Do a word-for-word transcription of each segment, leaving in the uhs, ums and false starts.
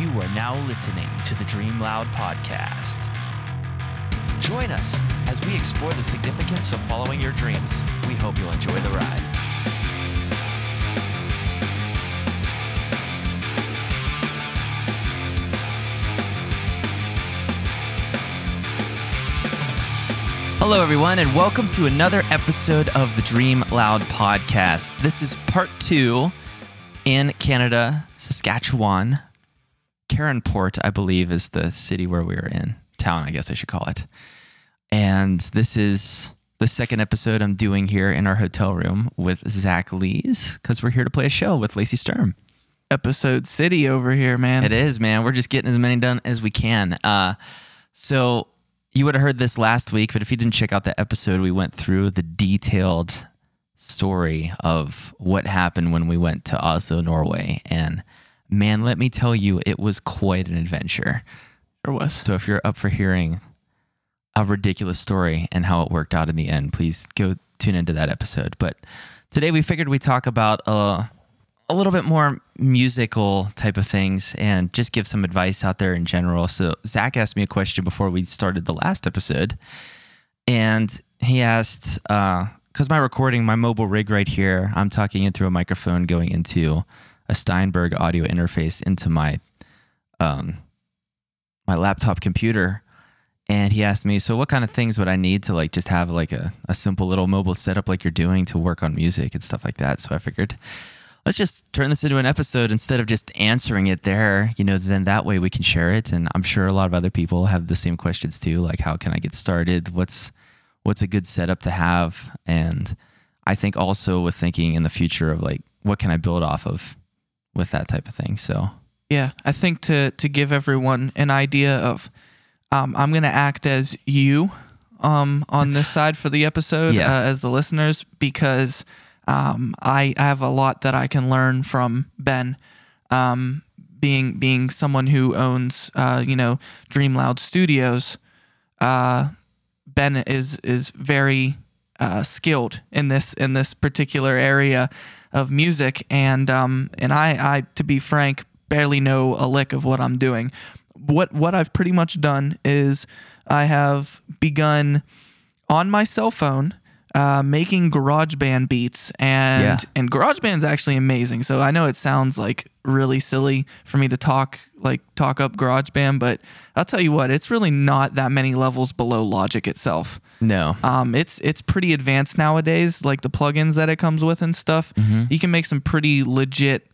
You are now listening to the Dream Loud Podcast. Join us as we explore the significance of following your dreams. We hope you'll enjoy the ride. Hello, everyone, and welcome to another episode of the Dream Loud Podcast. This is part two in Canada, Saskatchewan. Caronport, I believe, is the city where we are in. Town, I guess I should call it. And this is the second episode I'm doing here in our hotel room with Zach Lees, because we're here to play a show with Lacey Sturm. Episode city over here, man. It is, man. We're just getting as many done as we can. Uh, so... You would have heard this last week, but if you didn't check out the episode, we went through the detailed story of what happened when we went to Oslo, Norway. And man, let me tell you, it was quite an adventure. Sure was. So if you're up for hearing a ridiculous story and how it worked out in the end, please go tune into that episode. But today we figured we'd talk about uh, a little bit more musical type of things and just give some advice out there in general. So Zach asked me a question before we started the last episode, and he asked, uh, cause my recording, my mobile rig right here, I'm talking in through a microphone going into a Steinberg audio interface into my, um, my laptop computer. And he asked me, so what kind of things would I need to like, just have like a, a simple little mobile setup like you're doing to work on music and stuff like that. So I figured, let's just turn this into an episode instead of just answering it there, you know, then that way we can share it. And I'm sure a lot of other people have the same questions too. Like, how can I get started? What's, what's a good setup to have? And I think also with thinking in the future of like, what can I build off of with that type of thing? So, yeah, I think to, to give everyone an idea of, um, I'm going to act as you, um, on this side for the episode, yeah. uh, as the listeners, because Um, I, I have a lot that I can learn from Ben, um, being being someone who owns, uh, you know, Dream Loud Studios. Uh, Ben is is very uh, skilled in this in this particular area of music, and um, and I, I to be frank barely know a lick of what I'm doing. What what I've pretty much done is I have begun on my cell phone. Uh, making GarageBand beats, and yeah. and GarageBand's actually amazing. So I know it sounds like really silly for me to talk like talk up GarageBand, but I'll tell you what, it's really not that many levels below Logic itself. No, um, it's it's pretty advanced nowadays. Like the plugins that it comes with and stuff, mm-hmm. you can make some pretty legit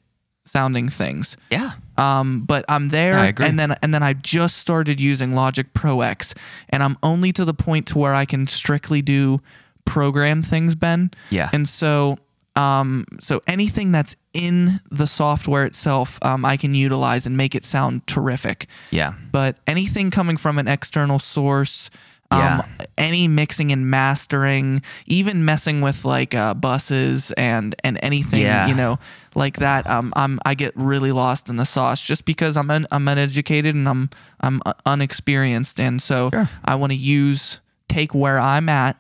sounding things. Yeah. Um, but I'm there, I agree. and then and then I just started using Logic Pro X, and I'm only to the point to where I can strictly do program things, Ben. Yeah. And so, um, so anything that's in the software itself, um, I can utilize and make it sound terrific. Yeah. But anything coming from an external source, um, yeah. any mixing and mastering, even messing with like, uh, buses and, and anything, yeah. you know, like that, um, I'm, I get really lost in the sauce just because I'm, un, I'm uneducated and I'm, I'm unexperienced. And so sure. I want to use, take where I'm at,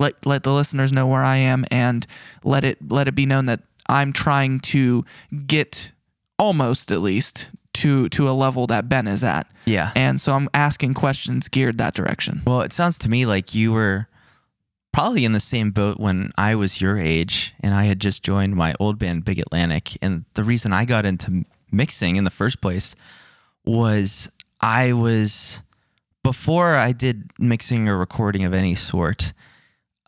Let let the listeners know where I am, and let it let it be known that I'm trying to get almost at least to to a level that Ben is at. Yeah. And so I'm asking questions geared that direction. Well, it sounds to me like you were probably in the same boat when I was your age, and I had just joined my old band, Big Atlantic. And the reason I got into mixing in the first place was I was, before I did mixing or recording of any sort,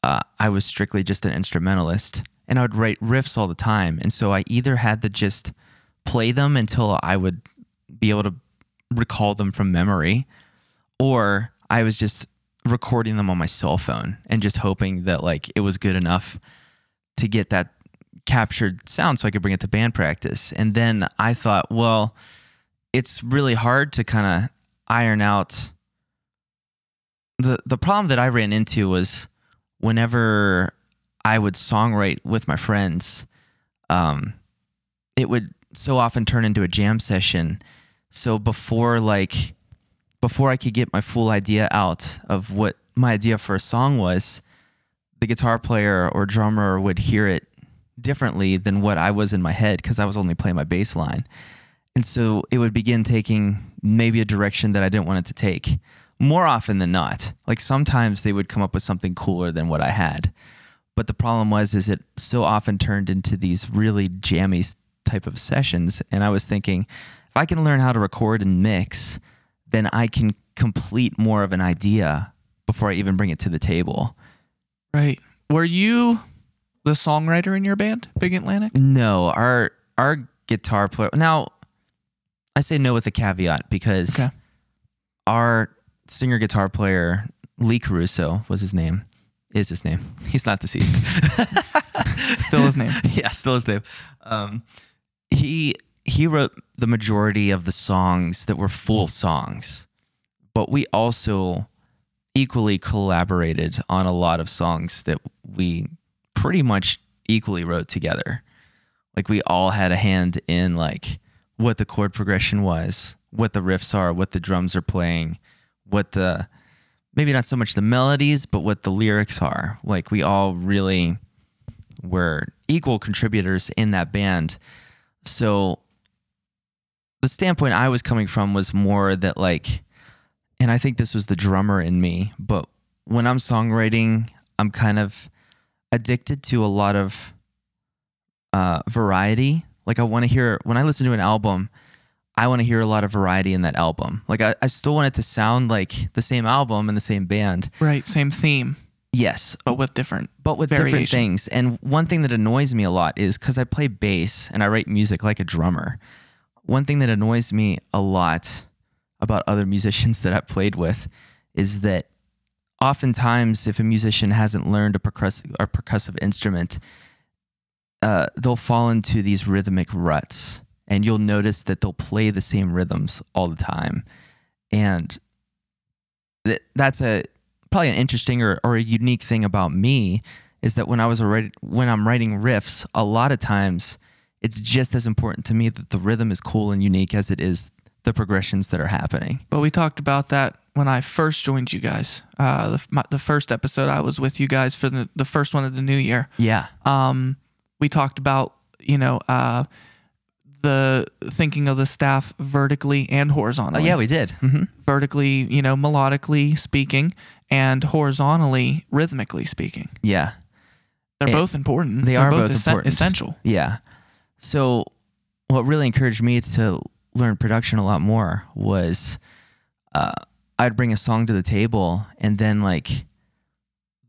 Uh, I was strictly just an instrumentalist, and I would write riffs all the time. And so I either had to just play them until I would be able to recall them from memory, or I was just recording them on my cell phone and just hoping that like it was good enough to get that captured sound so I could bring it to band practice. And then I thought, well, it's really hard to kind of iron out. The The problem that I ran into was whenever I would songwrite with my friends, um, it would so often turn into a jam session. So before like, before I could get my full idea out of what my idea for a song was, the guitar player or drummer would hear it differently than what I was in my head, because I was only playing my bass line. And so it would begin taking maybe a direction that I didn't want it to take. More often than not, like sometimes they would come up with something cooler than what I had. But the problem was, is it so often turned into these really jammy type of sessions. And I was thinking, if I can learn how to record and mix, then I can complete more of an idea before I even bring it to the table. Right. Were you the songwriter in your band, Big Atlantic? No, our our guitar player. Now, I say no with a caveat because okay. our singer guitar player, Lee Caruso was his name. Is his name. He's not deceased. Still his name. Yeah, still his name. Um, he he wrote the majority of the songs that were full songs, but we also equally collaborated on a lot of songs that we pretty much equally wrote together. Like we all had a hand in like what the chord progression was, what the riffs are, what the drums are playing, what the... maybe not so much the melodies, but what the lyrics are. Like we all really were equal contributors in that band. So the standpoint I was coming from was more that like, and I think this was the drummer in me, but when I'm songwriting, I'm kind of addicted to a lot of uh, variety. Like I want to hear, when I listen to an album, I want to hear a lot of variety in that album. Like I, I still want it to sound like the same album and the same band. Right. Same theme. Yes. But with different But with variation. different things. And one thing that annoys me a lot is because I play bass and I write music like a drummer. One thing that annoys me a lot about other musicians that I've played with is that oftentimes if a musician hasn't learned a percussive, a percussive instrument, uh, they'll fall into these rhythmic ruts. And you'll notice that they'll play the same rhythms all the time. And th- that's a probably an interesting or, or a unique thing about me is that when I was already, when I'm writing riffs, a lot of times it's just as important to me that the rhythm is cool and unique as it is the progressions that are happening. Well, we talked about that when I first joined you guys. Uh, the, my, the first episode I was with you guys for the, the first one of the new year. Yeah. Um, we talked about, you know... Uh, the thinking of the staff vertically and horizontally. Oh, yeah, we did. Mm-hmm. Vertically, you know, melodically speaking, and horizontally, rhythmically speaking. Yeah. They're and both important. They They're are both, both es- important. Essential. Yeah. So what really encouraged me to learn production a lot more was uh, I'd bring a song to the table and then like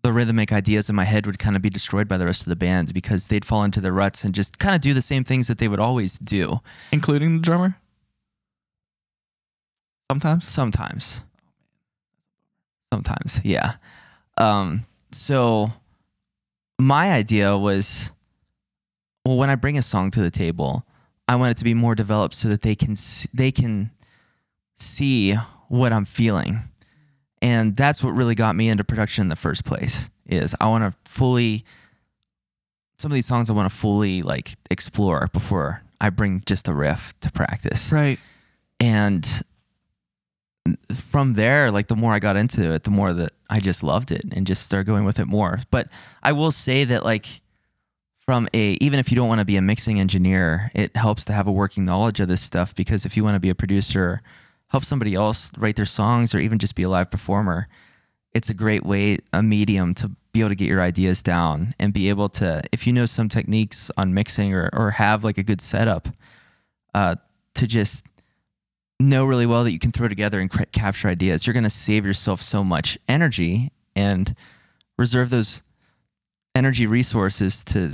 the rhythmic ideas in my head would kind of be destroyed by the rest of the band because they'd fall into their ruts and just kind of do the same things that they would always do. Including the drummer? Sometimes? Sometimes. Sometimes, yeah. Um, so my idea was, well, when I bring a song to the table, I want it to be more developed so that they can they can see what I'm feeling. And that's what really got me into production in the first place is I want to fully, some of these songs I want to fully like explore before I bring just a riff to practice. Right. And from there, like the more I got into it, the more that I just loved it and just started going with it more. But I will say that like from a, even if you don't want to be a mixing engineer, it helps to have a working knowledge of this stuff because if you want to be a producer, help somebody else write their songs or even just be a live performer, it's a great way, a medium to be able to get your ideas down and be able to, if you know some techniques on mixing or, or have like a good setup, uh, to just know really well that you can throw together and c- capture ideas, you're going to save yourself so much energy and reserve those energy resources to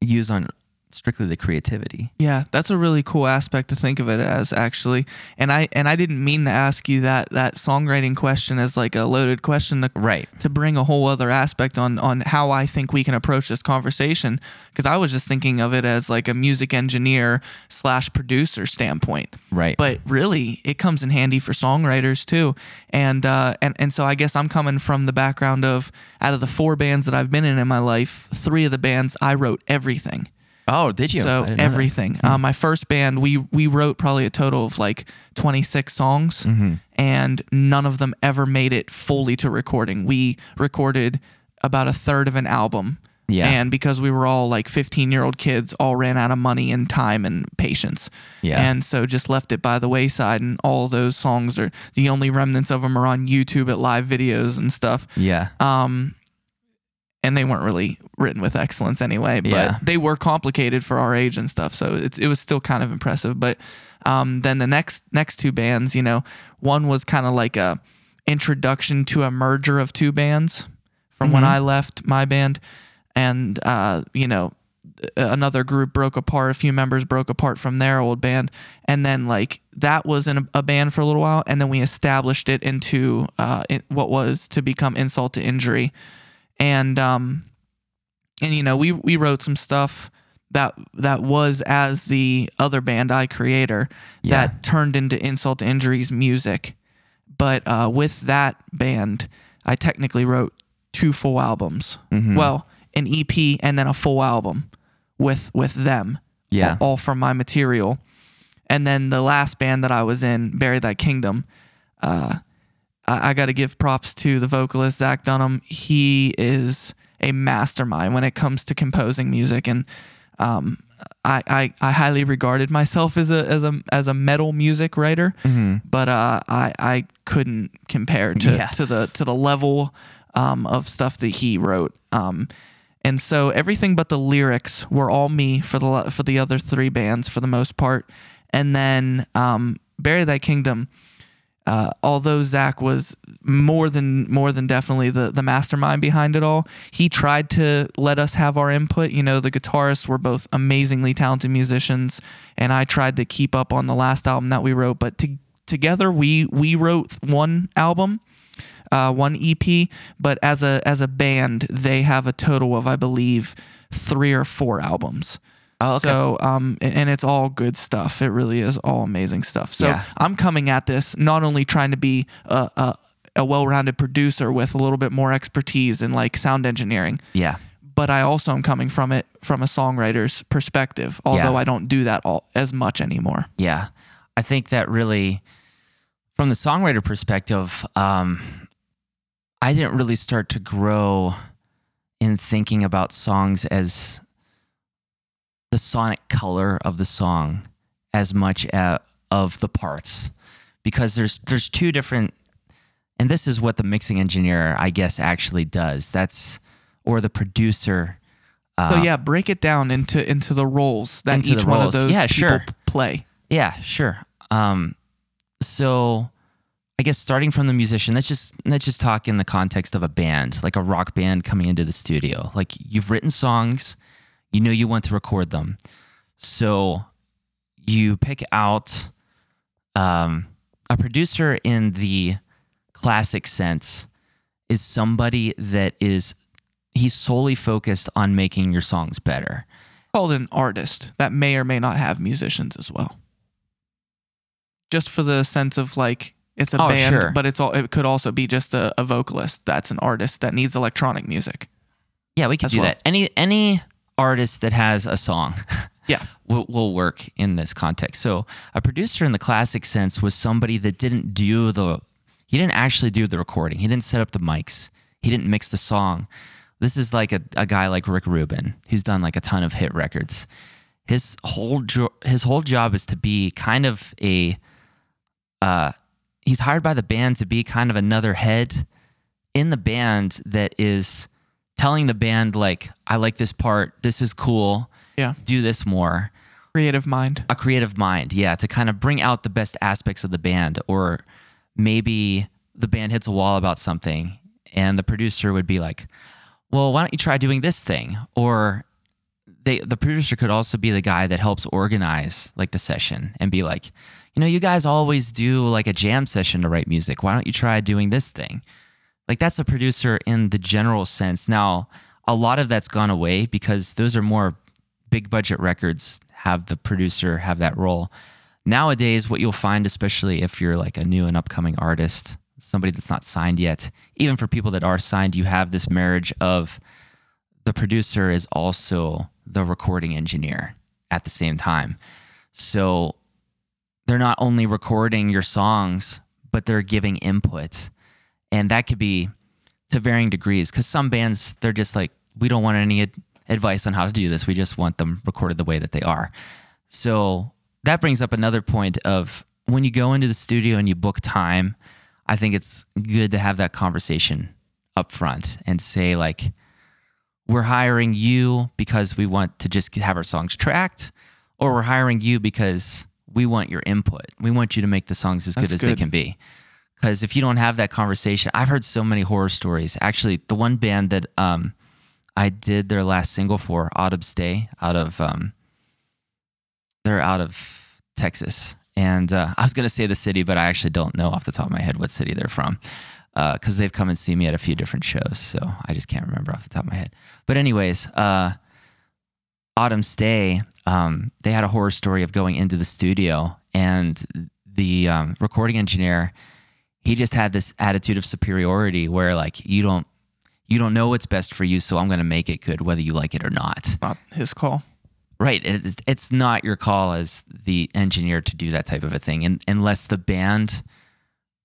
use on strictly the creativity. Yeah, that's a really cool aspect to think of it as, actually. And I and I didn't mean to ask you that that songwriting question as like a loaded question to, right. to bring a whole other aspect on, on how I think we can approach this conversation, because I was just thinking of it as like a music engineer slash producer standpoint. Right. But really, it comes in handy for songwriters too. And, uh, and, and so I guess I'm coming from the background of, out of the four bands that I've been in in my life, three of the bands, I wrote everything. Oh, did you? So everything. Mm-hmm. Uh, my first band, we we wrote probably a total of like twenty-six songs, mm-hmm. and none of them ever made it fully to recording. We recorded about a third of an album Yeah. And because we were all like fifteen-year-old kids, all ran out of money and time and patience. Yeah. And so just left it by the wayside, and all those songs are, the only remnants of them are on YouTube at live videos and stuff. Yeah. Um, and they weren't really written with excellence anyway, but yeah. they were complicated for our age and stuff. So it's, it was still kind of impressive. But um, then the next next two bands, you know, one was kind of like a introduction to a merger of two bands from mm-hmm. when I left my band. And, uh, you know, another group broke apart. A few members broke apart from their old band. And then, like, that was in a, a band for a little while. And then we established it into uh, it, what was to become Insult to Injury. And, um, and you know, we, we wrote some stuff that that was as the other band, iCreator, yeah. that turned into Insult to Injury's music. But uh, with that band, I technically wrote two full albums. Mm-hmm. Well... an E P and then a full album with with them, yeah, all, all from my material. And then the last band that I was in, Bury Thy Kingdom, uh, I, I got to give props to the vocalist Zach Dunham. He is a mastermind when it comes to composing music, and um, I, I I highly regarded myself as a as a as a metal music writer, mm-hmm. but uh, I I couldn't compare to yeah. to the to the level um, of stuff that he wrote. Um, And so everything but the lyrics were all me for the for the other three bands for the most part. And then um, Bury Thy Kingdom, uh, although Zach was more than more than definitely the, the mastermind behind it all, he tried to let us have our input. You know, the guitarists were both amazingly talented musicians, and I tried to keep up on the last album that we wrote. But to, together we we wrote one album. Uh, one E P, but as a as a band, they have a total of, I believe, three or four albums. Oh, okay. So, um, and it's all good stuff. It really is all amazing stuff. So yeah. I'm coming at this not only trying to be a, a a well-rounded producer with a little bit more expertise in like sound engineering. Yeah. But I also am coming from it from a songwriter's perspective, although yeah. I don't do that all as much anymore. Yeah, I think that really, from the songwriter perspective, um. I didn't really start to grow in thinking about songs as the sonic color of the song as much as of the parts, because there's there's two different, and this is what the mixing engineer, I guess, actually does. That's, or the producer. Uh, so yeah, break it down into into the roles that each one roles. of those yeah, people sure. play. Yeah, sure. Um, so. I guess starting from the musician, let's just let's just talk in the context of a band, like a rock band coming into the studio. Like, you've written songs, you know you want to record them, so you pick out um, a producer. In the classic sense, is somebody that is he's solely focused on making your songs better. Called an artist that may or may not have musicians as well. Just for the sense of like. It's a oh, band, sure. but it's all. It could also be just a, a vocalist that's an artist that needs electronic music. Yeah, we could do well. that. Any any artist that has a song, yeah, will, will work in this context. So a producer in the classic sense was somebody that didn't do the. He didn't actually do the recording. He didn't set up the mics. He didn't mix the song. This is like a, a guy like Rick Rubin, who's done like a ton of hit records. His whole jo- his whole job is to be kind of a. Uh, He's hired by the band to be kind of another head in the band that is telling the band, like, I like this part. This is cool. Yeah. Do this more. Creative mind. A creative mind. Yeah. To kind of bring out the best aspects of the band. Or maybe the band hits a wall about something and the producer would be like, well, why don't you try doing this thing? Or they, the producer could also be the guy that helps organize like the session and be like, you know, you guys always do like a jam session to write music. Why don't you try doing this thing? Like, that's a producer in the general sense. Now, a lot of that's gone away because those are more big budget records have the producer have that role. Nowadays, what you'll find, especially if you're like a new and upcoming artist, somebody that's not signed yet, even for people that are signed, you have this marriage of the producer is also the recording engineer at the same time. So they're not only recording your songs, but they're giving input. And that could be to varying degrees, because some bands, they're just like, we don't want any ad- advice on how to do this. We just want them recorded the way that they are. So that brings up another point of when you go into the studio and you book time, I think it's good to have that conversation up front and say, like, we're hiring you because we want to just have our songs tracked, or we're hiring you because we want your input. We want you to make the songs as That's good as good. they can be. Because if you don't have that conversation, I've heard so many horror stories. Actually, the one band that um, I did their last single for, Autumn Stay, out of um, they're out of Texas. And uh, I was going to say the city, but I actually don't know off the top of my head what city they're from. Because uh, they've come and seen me at a few different shows. So I just can't remember off the top of my head. But anyways, uh, Autumn Stay, um, they had a horror story of going into the studio. And the um, recording engineer, he just had this attitude of superiority where, like, you don't you don't know what's best for you, so I'm going to make it good whether you like it or not. Not his call. Right. It, it's not your call as the engineer to do that type of a thing, and, unless the band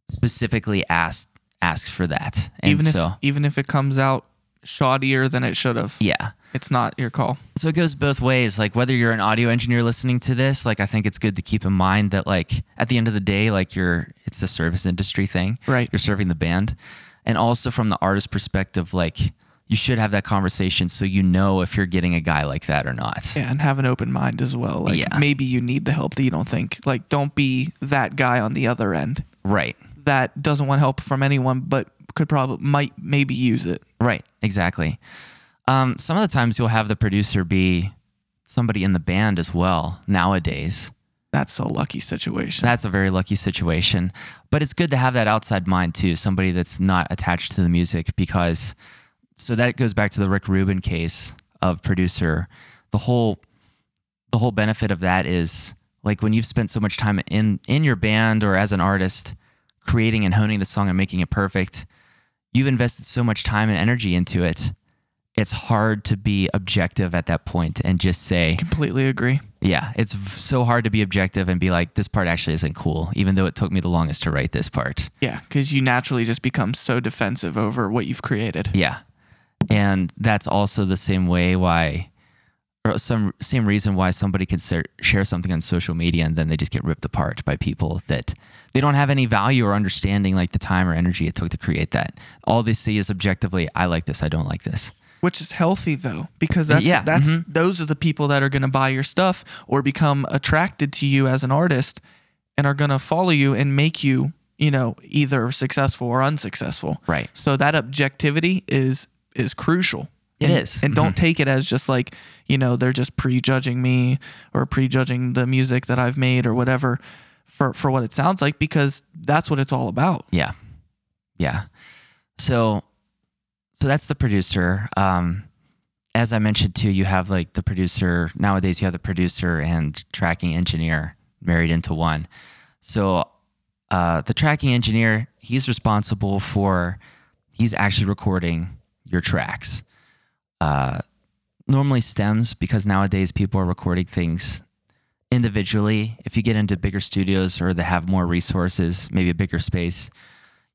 specifically asked asks for that. And even if, so, even if it comes out shoddier than it should have. Yeah. It's not your call. So it goes both ways. Like, whether you're an audio engineer listening to this, like, I think it's good to keep in mind that, like, at the end of the day, like, you're, it's the service industry thing. Right. You're serving the band. And also from the artist perspective, like, you should have that conversation so you know if you're getting a guy like that or not. Yeah, and have an open mind as well. Like, yeah. Maybe you need the help that you don't think. Like, don't be that guy on the other end. Right. That doesn't want help from anyone, but could probably, might maybe use it. Right, exactly. Um, some of the times you'll have the producer be somebody in the band as well nowadays. That's a lucky situation. That's a very lucky situation. But it's good to have that outside mind too, somebody that's not attached to the music, because... So that goes back to the Rick Rubin case of producer. The whole the whole benefit of that is, like, when you've spent so much time in, in your band or as an artist creating and honing the song and making it perfect, you've invested so much time and energy into it. It's hard to be objective at that point and just say... Completely agree. Yeah. It's so hard to be objective and be like, this part actually isn't cool, even though it took me the longest to write this part. Yeah, because you naturally just become so defensive over what you've created. Yeah. And that's also the same way why, or some same reason why somebody can ser- share something on social media and then they just get ripped apart by people that they don't have any value or understanding, like the time or energy it took to create that. All they see is objectively, I like this, I don't like this. Which is healthy though, because that's yeah, that's mm-hmm. those are the people that are going to buy your stuff or become attracted to you as an artist and are going to follow you and make you, you know, either successful or unsuccessful. Right. So that objectivity is. is crucial. It and, is. And don't mm-hmm. take it as just like, you know, they're just prejudging me or prejudging the music that I've made or whatever for, for what it sounds like, because that's what it's all about. Yeah. Yeah. So, so that's the producer. Um, as I mentioned too, you have like the producer nowadays, you have the producer and tracking engineer married into one. So, uh, the tracking engineer, he's responsible for, he's actually recording your tracks, uh, normally stems, because nowadays people are recording things individually. If you get into bigger studios or they have more resources, maybe a bigger space,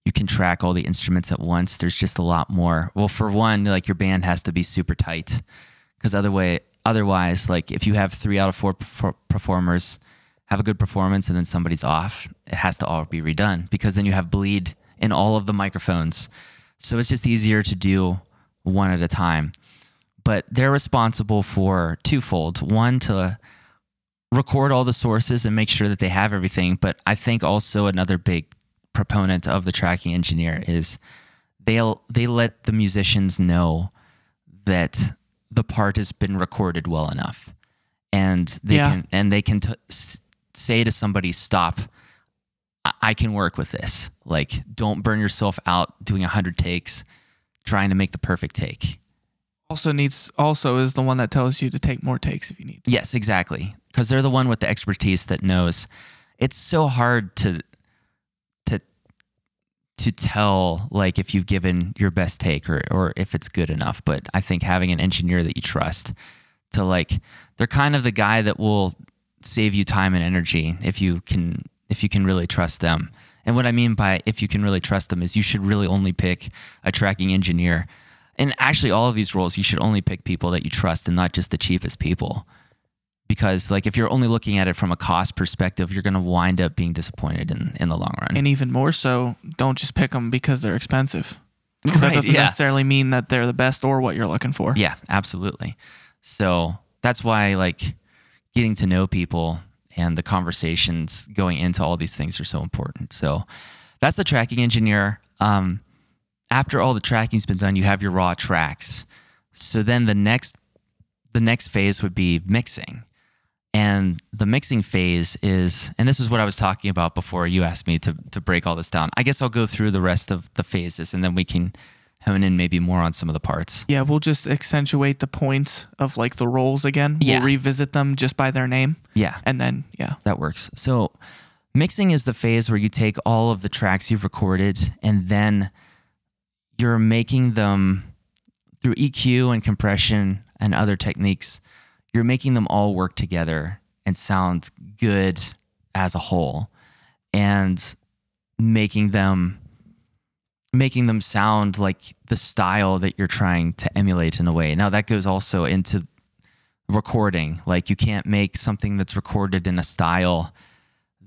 you can track all the instruments at once. There's just a lot more. Well, for one, like, your band has to be super tight, because other way, otherwise, like, if you have three out of four perfor- performers have a good performance and then somebody's off, it has to all be redone, because then you have bleed in all of the microphones. So it's just easier to do one at a time. But they're responsible for twofold. One, to record all the sources and make sure that they have everything. But I think also another big proponent of the tracking engineer is they'll they let the musicians know that the part has been recorded well enough. And they yeah. can and they can t- say to somebody, stop. I can work with this. Like, don't burn yourself out doing a hundred takes, trying to make the perfect take. Also needs, also is the one that tells you to take more takes if you need to. Yes, exactly. Because they're the one with the expertise that knows. It's so hard to, to, to tell, like, if you've given your best take or, or if it's good enough. But I think having an engineer that you trust to, like, they're kind of the guy that will save you time and energy if you can, if you can really trust them. And what I mean by if you can really trust them is you should really only pick a tracking engineer And actually, all of these rules, you should only pick people that you trust and not just the cheapest people. Because like if you're only looking at it from a cost perspective, you're going to wind up being disappointed in, in the long run. And even more so, don't just pick them because they're expensive. Because right, that doesn't yeah. necessarily mean that they're the best or what you're looking for. Yeah, absolutely. So that's why like getting to know people and the conversations going into all these things are so important. So that's the tracking engineer. Um, after all the tracking's been done, you have your raw tracks. So then the next the next phase would be mixing. And the mixing phase is, and this is what I was talking about before you asked me to to break all this down. I guess I'll go through the rest of the phases and then we can hone in maybe more on some of the parts. Yeah, we'll just accentuate the points of like the roles again. Yeah. We'll revisit them just by their name. Yeah. And then, yeah. That works. So mixing is the phase where you take all of the tracks you've recorded and then you're making them through E Q and compression and other techniques. You're making them all work together and sound good as a whole and making them making them sound like the style that you're trying to emulate in a way. Now that goes also into recording. Like you can't make something that's recorded in a style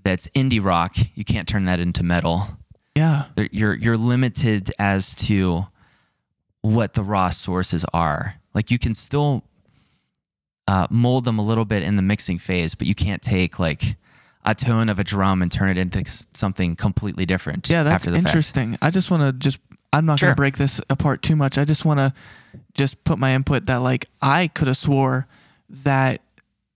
that's indie rock. You can't turn that into metal. Yeah. You're you're limited as to what the raw sources are. Like you can still Uh, mold them a little bit in the mixing phase, but you can't take like a tone of a drum and turn it into something completely different. Yeah, that's after the interesting. Fact. I just want to just, I'm not sure. going to break this apart too much. I just want to just put my input that like I could have swore that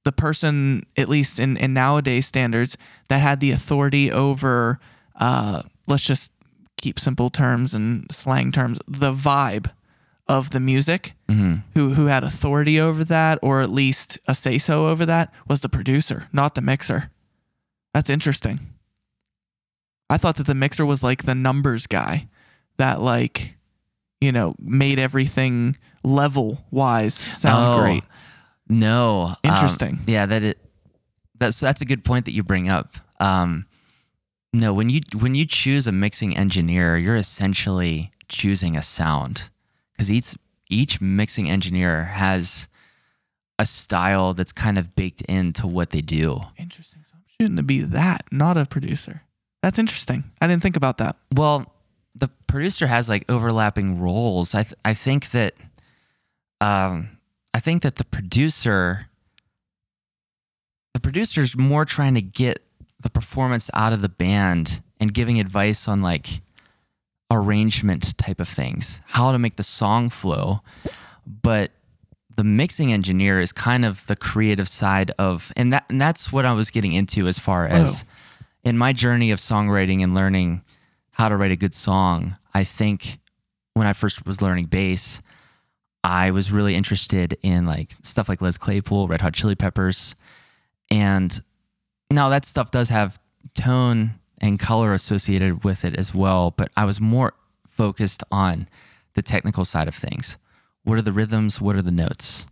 the person, at least in, in nowadays standards, that had the authority over, uh, let's just keep simple terms and slang terms, the vibe of the music, mm-hmm. who who had authority over that, or at least a say-so over that, was the producer, not the mixer. That's interesting. I thought that the mixer was like the numbers guy that like, you know, made everything level-wise sound oh, great. No. Interesting. Um, yeah, that it, that's that's a good point that you bring up. Um, no, when you when you choose a mixing engineer, you're essentially choosing a sound. Because each each mixing engineer has a style that's kind of baked into what they do. Interesting. So I'm shooting to be that, not a producer. That's interesting. I didn't think about that. Well, the producer has like overlapping roles. I th- I think that um I think that the producer the producer's more trying to get the performance out of the band and giving advice on like arrangement type of things, how to make the song flow. But the mixing engineer is kind of the creative side of, and that and that's what I was getting into as far as oh. in my journey of songwriting and learning how to write a good song. I think when I first was learning bass, I was really interested in like stuff like Les Claypool, Red Hot Chili Peppers. And now that stuff does have tone and color associated with it as well, but I was more focused on the technical side of things. What are the rhythms? What are the notes?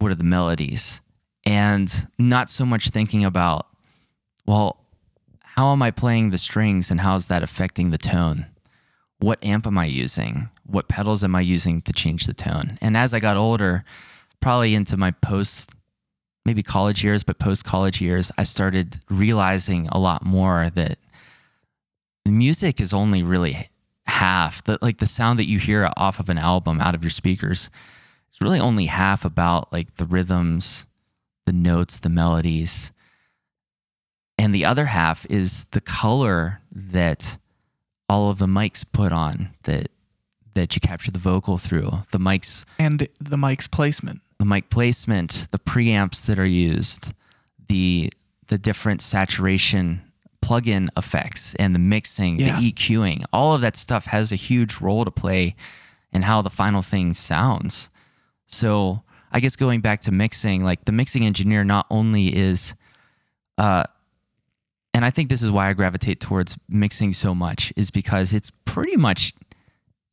What are the melodies? And not so much thinking about, well, how am I playing the strings and how is that affecting the tone? What amp am I using? What pedals am I using to change the tone? And as I got older, probably into my post maybe college years, but post-college years, I started realizing a lot more that music is only really half, the, like the sound that you hear off of an album out of your speakers, it's really only half about like the rhythms, the notes, the melodies. And the other half is the color that all of the mics put on, that that you capture the vocal through, the mics. And the mic's placement. The mic placement, the preamps that are used, the the different saturation plug-in effects and the mixing, yeah. the EQing, all of that stuff has a huge role to play in how the final thing sounds. So I guess going back to mixing, like the mixing engineer not only is, uh, and I think this is why I gravitate towards mixing so much, is because it's pretty much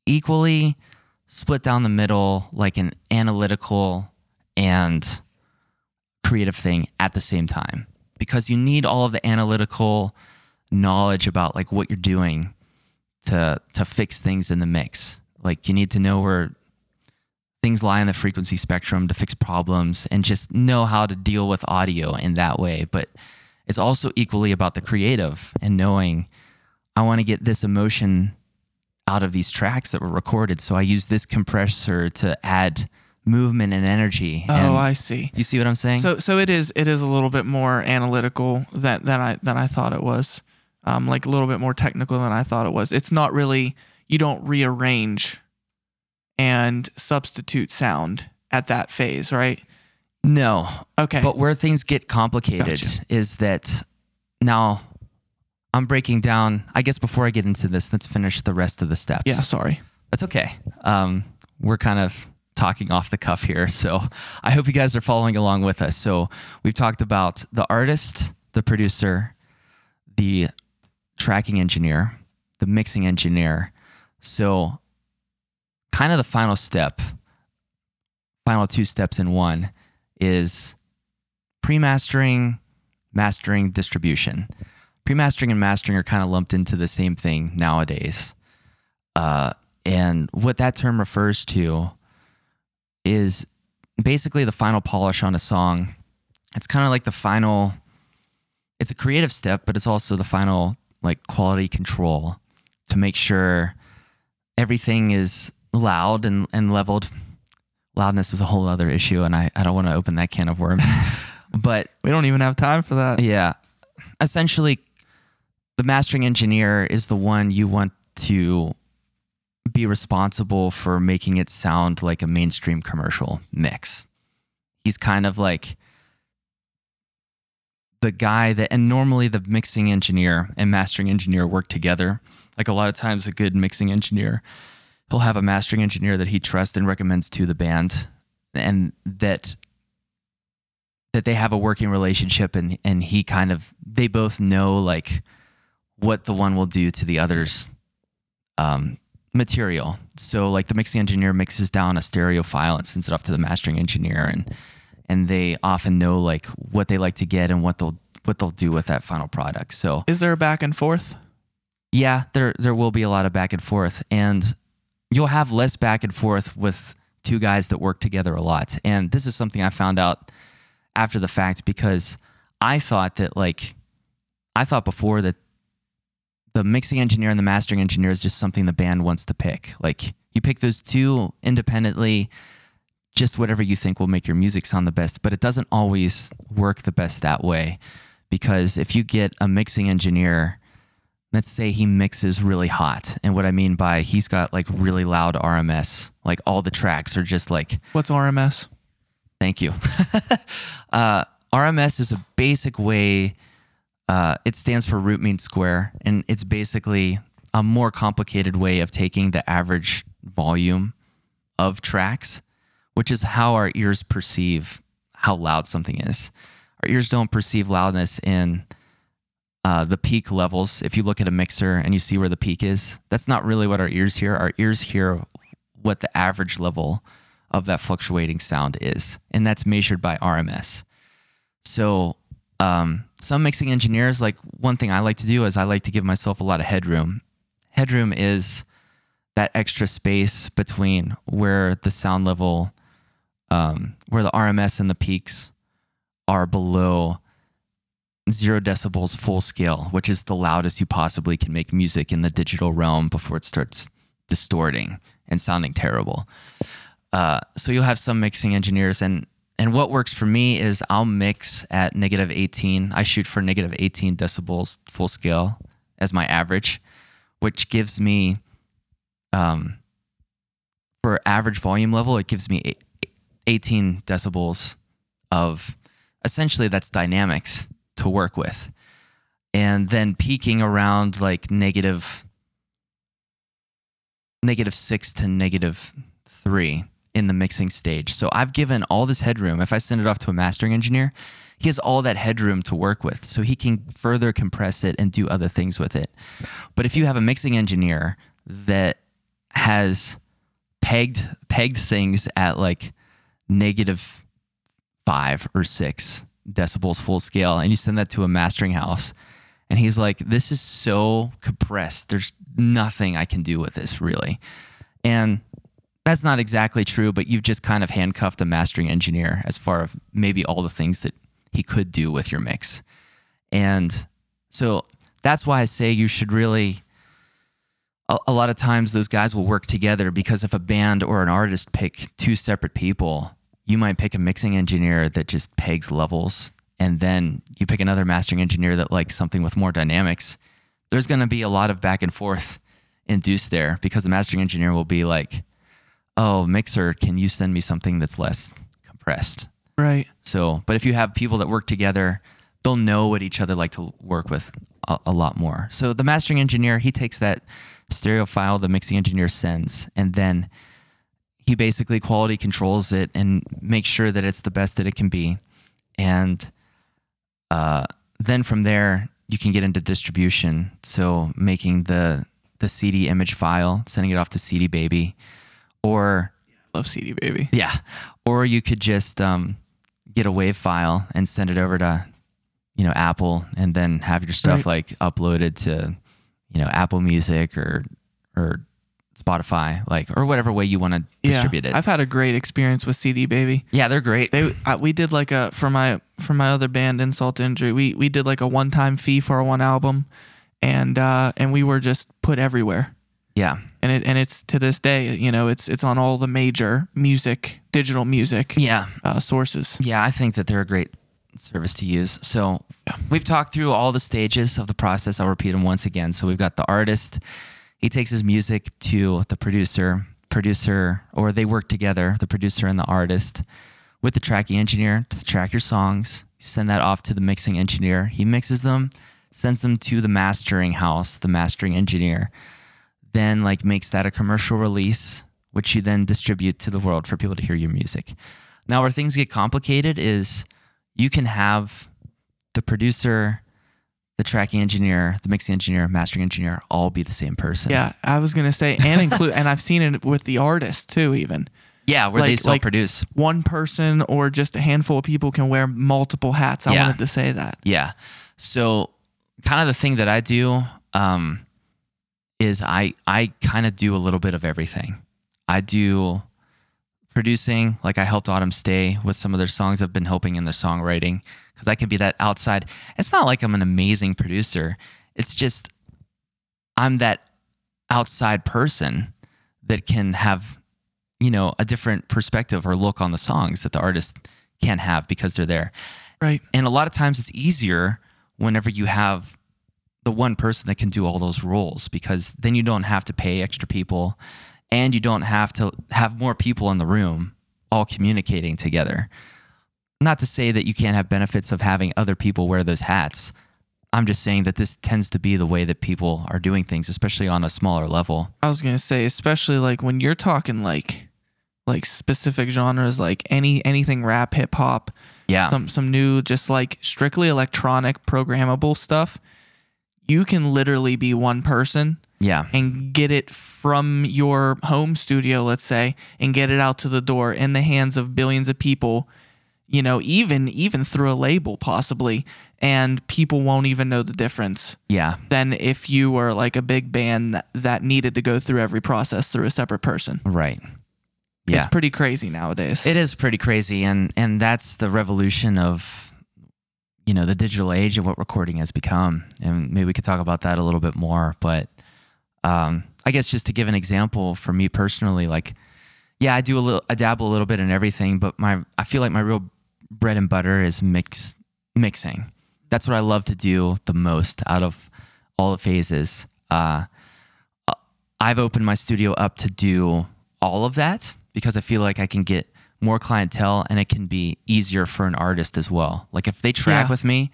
equally split down the middle like an analytical and creative thing at the same time, because you need all of the analytical knowledge about like what you're doing to to fix things in the mix. Like you need to know where things lie on the frequency spectrum to fix problems and just know how to deal with audio in that way. But it's also equally about the creative and knowing I want to get this emotion out of these tracks that were recorded. So I use this compressor to add movement and energy. Oh, and I see. You see what I'm saying? So, so it is, it is a little bit more analytical than, than I, than I thought it was. Um, like a little bit more technical than I thought it was. It's not really, you don't rearrange and substitute sound at that phase, right? No. Okay. But where things get complicated gotcha. is that now I'm breaking down, I guess before I get into this, let's finish the rest of the steps. Yeah, sorry. That's okay. Um, we're kind of talking off the cuff here. So I hope you guys are following along with us. So we've talked about the artist, the producer, the tracking engineer, the mixing engineer. So kind of the final step, final two steps in one is pre-mastering, mastering, distribution. Pre-mastering and mastering are kind of lumped into the same thing nowadays. Uh, and what that term refers to is basically the final polish on a song. It's kind of like the final... It's a creative step, but it's also the final like quality control to make sure everything is loud and, and leveled. Loudness is a whole other issue, and I, I don't want to open that can of worms. But we don't even have time for that. Yeah. Essentially, the mastering engineer is the one you want to be responsible for making it sound like a mainstream commercial mix. He's kind of like... the guy that, and normally the mixing engineer and mastering engineer work together. Like a lot of times a good mixing engineer, he'll have a mastering engineer that he trusts and recommends to the band, and that that they have a working relationship, and and he kind of, they both know like what the one will do to the other's um, material. So like the mixing engineer mixes down a stereo file and sends it off to the mastering engineer, and and they often know like what they like to get and what they'll what they'll do with that final product. So is there a back and forth? Yeah, there there will be a lot of back and forth, and you'll have less back and forth with two guys that work together a lot. And this is something I found out after the fact, because I thought that like I thought before that the mixing engineer and the mastering engineer is just something the band wants to pick. Like you pick those two independently, just whatever you think will make your music sound the best, but it doesn't always work the best that way. Because if you get a mixing engineer, let's say he mixes really hot. And what I mean by he's got like really loud R M S, like all the tracks are just like... What's R M S? Thank you. uh, R M S is a basic way, uh, it stands for root mean square. And it's basically a more complicated way of taking the average volume of tracks, which is how our ears perceive how loud something is. Our ears don't perceive loudness in uh, the peak levels. If you look at a mixer and you see where the peak is, that's not really what our ears hear. Our ears hear what the average level of that fluctuating sound is, and that's measured by R M S. So um, some mixing engineers, like one thing I like to do is I like to give myself a lot of headroom. Headroom is that extra space between where the sound level... Um, where the R M S and the peaks are below zero decibels full scale, which is the loudest you possibly can make music in the digital realm before it starts distorting and sounding terrible. Uh, so you'll have some mixing engineers, and and what works for me is I'll mix at negative eighteen. I shoot for negative eighteen decibels full scale as my average, which gives me, um, for average volume level, it gives me eight, eighteen decibels of, essentially that's dynamics to work with. And then peaking around like negative, negative six to negative three in the mixing stage. So I've given all this headroom. If I send it off to a mastering engineer, he has all that headroom to work with. So he can further compress it and do other things with it. But if you have a mixing engineer that has pegged, pegged things at like negative five or six decibels full scale, and you send that to a mastering house, and he's like, this is so compressed, there's nothing I can do with this really. And That's not exactly true, but you've just kind of handcuffed the mastering engineer as far as maybe all the things that he could do with your mix. And so that's why I say you should really, a, a lot of times those guys will work together, because if a band or an artist pick two separate people, you might pick a mixing engineer that just pegs levels, and then you pick another mastering engineer that likes something with more dynamics. There's going to be a lot of back and forth induced there, because the mastering engineer will be like, oh, mixer, can you send me something that's less compressed? Right. So, but if you have people that work together, they'll know what each other like to work with a, a lot more. So the mastering engineer, he takes that stereo file the mixing engineer sends, and then he basically quality controls it and makes sure that it's the best that it can be. And uh, then from there, you can get into distribution. So making the, the C D image file, sending it off to C D Baby. Or love C D Baby. Yeah. Or you could just um, get a WAV file and send it over to, you know, Apple, and then have your stuff right. like uploaded to, you know, Apple Music or or Spotify, like, or whatever way you want to yeah, distribute it. I've had a great experience with C D Baby. Yeah, they're great. They I, we did like a for my for my other band, Insult to Injury. We we did like a one time fee for one album, and uh, and we were just put everywhere. Yeah. And it and it's to this day, you know, it's it's on all the major music, digital music yeah. uh, sources. Yeah, I think that they're a great service to use. So we've talked through all the stages of the process. I'll repeat them once again. So we've got the artist. He takes his music to the producer, producer, or they work together, the producer and the artist, with the tracking engineer to track your songs. Send that off to the mixing engineer. He mixes them, sends them to the mastering house, the mastering engineer. Then like makes that a commercial release, which you then distribute to the world for people to hear your music. Now where things get complicated is you can have the producer, the tracking engineer, the mixing engineer, mastering engineer, all be the same person. Yeah, I was going to say, and include, and I've seen it with the artists too, even. Yeah, where like, they self-produce. Like one person or just a handful of people can wear multiple hats. I yeah. wanted to say that. Yeah. So kind of the thing that I do, um, is I, I kind of do a little bit of everything. I do producing, like I helped Autumn Stay with some of their songs. I've been helping in their songwriting, because I can be that outside. It's not like I'm an amazing producer. It's just I'm that outside person that can have, you know, a different perspective or look on the songs that the artist can't have because they're there. Right. And a lot of times it's easier whenever you have the one person that can do all those roles, because then you don't have to pay extra people, and you don't have to have more people in the room all communicating together. Not to say that you can't have benefits of having other people wear those hats. I'm just saying that this tends to be the way that people are doing things, especially on a smaller level. I was going to say, especially like when you're talking like like specific genres, like any anything rap, hip hop, yeah. some some new just like strictly electronic programmable stuff. You can literally be one person yeah. and get it from your home studio, let's say, and get it out to the door in the hands of billions of people, you know, even even through a label possibly, and people won't even know the difference. Yeah. Than if you were like a big band that, that needed to go through every process through a separate person. Right. Yeah. It's pretty crazy nowadays. It is pretty crazy, and and that's the revolution of, you know, the digital age and what recording has become. And maybe we could talk about that a little bit more, but um, I guess just to give an example for me personally, like, yeah, I do a little, I dabble a little bit in everything, but my, I feel like my real bread and butter is mix mixing. That's what I love to do the most out of all the phases. Uh, I've opened my studio up to do all of that because I feel like I can get more clientele, and it can be easier for an artist as well. Like if they track yeah. with me,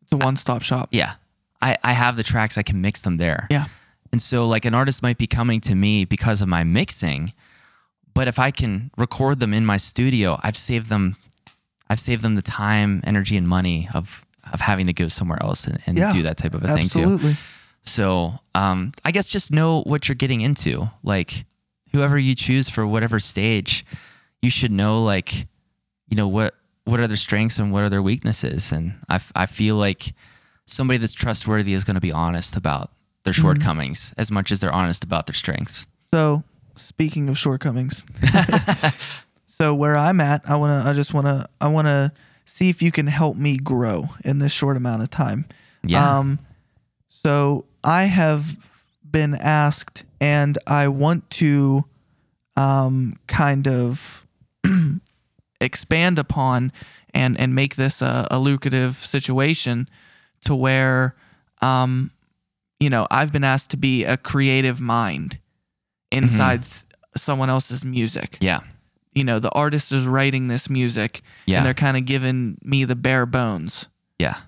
it's a one-stop shop. Yeah. I, I have the tracks. I can mix them there. Yeah. And so like an artist might be coming to me because of my mixing, but if I can record them in my studio, I've saved them, I've saved them the time, energy, and money of, of having to go somewhere else and, and yeah, do that type of a absolutely. thing too. Absolutely. So, um, I guess just know what you're getting into. Like whoever you choose for whatever stage, you should know, like, you know, what, what are their strengths and what are their weaknesses. And I, f- I feel like somebody that's trustworthy is going to be honest about their mm-hmm. shortcomings as much as they're honest about their strengths. So Speaking of shortcomings. So where I'm at, I wanna I just wanna I wanna see if you can help me grow in this short amount of time. Yeah. Um so I have been asked and I want to um kind of expand upon and and make this a, a lucrative situation to where um you know, I've been asked to be a creative mind inside mm-hmm. someone else's music. Yeah. You know, the artist is writing this music yeah. and they're kind of giving me the bare bones. Yeah.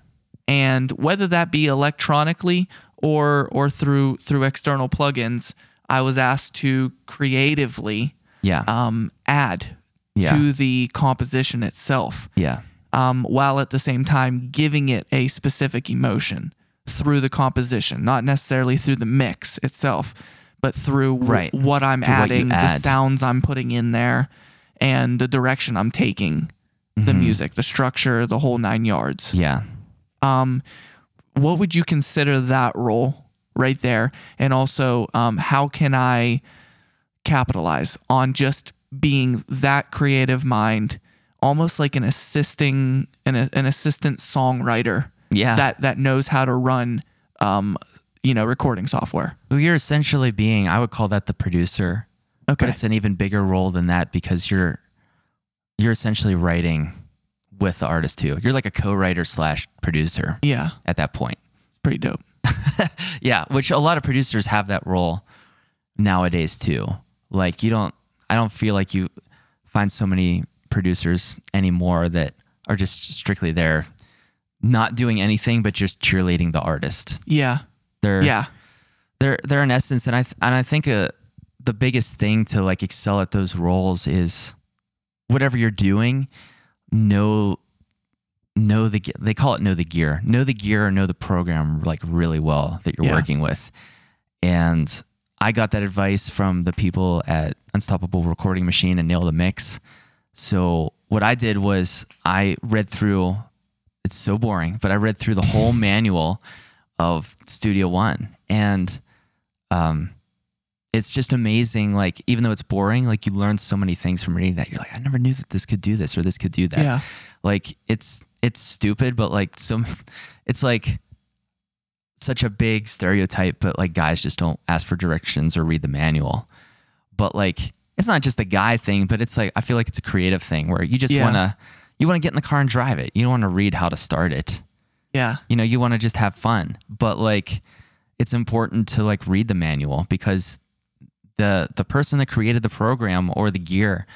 And whether that be electronically or or through through external plugins, I was asked to creatively yeah. um add yeah. to the composition itself. Yeah. Um while at the same time giving it a specific emotion through the composition, not necessarily through the mix itself, but through right. w- what I'm through adding, what add. the sounds I'm putting in there, and the direction I'm taking mm-hmm. the music, the structure, the whole nine yards. Yeah. Um, what would you consider that role right there? And also, um, how can I capitalize on just being that creative mind, almost like an assisting, an, an assistant songwriter yeah. that, that knows how to run, um, you know, recording software? Well, you're essentially being, I would call that the producer. Okay. But it's an even bigger role than that because you're you're essentially writing with the artist too. You're like a co-writer slash producer. Yeah. At that point. It's pretty dope. Yeah. Which a lot of producers have that role nowadays too. Like you don't, I don't feel like you find so many producers anymore that are just strictly there not doing anything, but just cheerleading the artist. Yeah. They're, yeah. They're, they're in essence. And I, th- and I think, a. the biggest thing to like excel at those roles is whatever you're doing, know, know the, they call it know the gear, know the gear, know the program like really well that you're yeah. working with. And I got that advice from the people at Unstoppable Recording Machine and Nail the Mix. So what I did was I read through, it's so boring, but I read through the whole manual of Studio One and, um, it's just amazing. Like, even though it's boring, like you learn so many things from reading that. You're like, I never knew that this could do this or this could do that. Yeah. Like it's, it's stupid, but like some, it's like such a big stereotype, but like guys just don't ask for directions or read the manual. But like, it's not just a guy thing, but it's like, I feel like it's a creative thing where you just yeah. want to, you want to get in the car and drive it. You don't want to read how to start it. Yeah. You know, you want to just have fun, but like, it's important to like read the manual because The the person that created the program or the gear,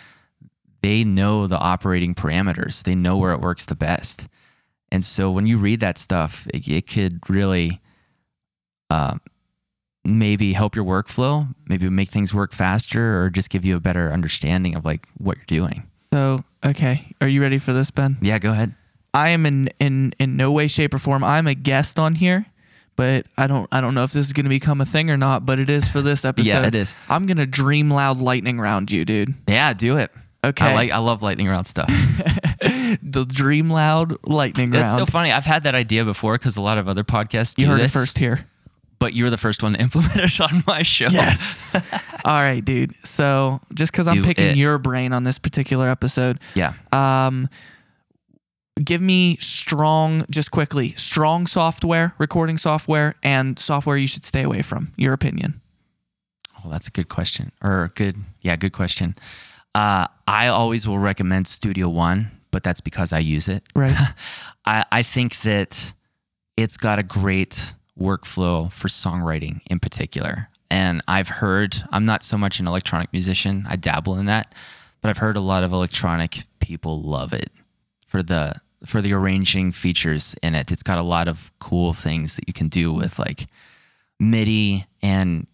they know the operating parameters. They know where it works the best. And so when you read that stuff, it, it could really uh, maybe help your workflow, maybe make things work faster or just give you a better understanding of like what you're doing. So, okay. Are you ready for this, Ben? Yeah, go ahead. I am in, in, in no way, shape, or form. I'm a guest on here. But I don't I don't know if this is going to become a thing or not, but it is for this episode. Yeah, it is. I'm going to dream loud lightning round you, dude. Yeah, do it. Okay. I like I love lightning round stuff. The dream loud lightning That's round. That's so funny. I've had that idea before because a lot of other podcasts do You heard this, it first here. But you were the first one to implement it on my show. Yes. All right, dude. So just because I'm do picking it. your brain on this particular episode. Yeah. Um. Give me strong, just quickly, strong software, recording software, and software you should stay away from. Your opinion. Oh, that's a good question. Or good, yeah, good question. Uh, I always will recommend Studio One, but that's because I use it. Right. I, I think that it's got a great workflow for songwriting in particular. And I've heard, I'm not so much an electronic musician, I dabble in that, but I've heard a lot of electronic people love it. For the for the arranging features in it, it's got a lot of cool things that you can do with like MIDI and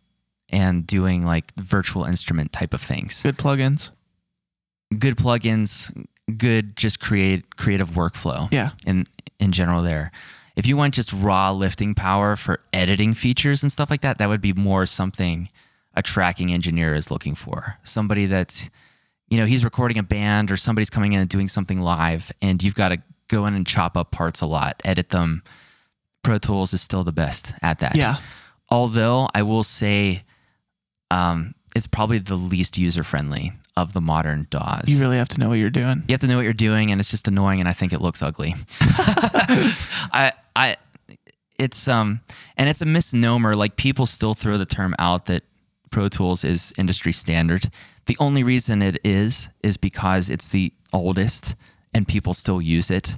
and doing like virtual instrument type of things. Good plugins. Good plugins. Good, just create creative workflow. Yeah. In in general, there. If you want just raw lifting power for editing features and stuff like that, that would be more something a tracking engineer is looking for. Somebody that's you know, he's recording a band or somebody's coming in and doing something live and you've got to go in and chop up parts a lot, edit them. Pro Tools is still the best at that. Yeah. Although I will say um, it's probably the least user-friendly of the modern D A Ws. You really have to know what you're doing. You have to know what you're doing, and it's just annoying, and I think it looks ugly. I, I, it's um, and it's a misnomer. Like, people still throw the term out that Pro Tools is industry standard. The only reason it is is because it's the oldest, and people still use it.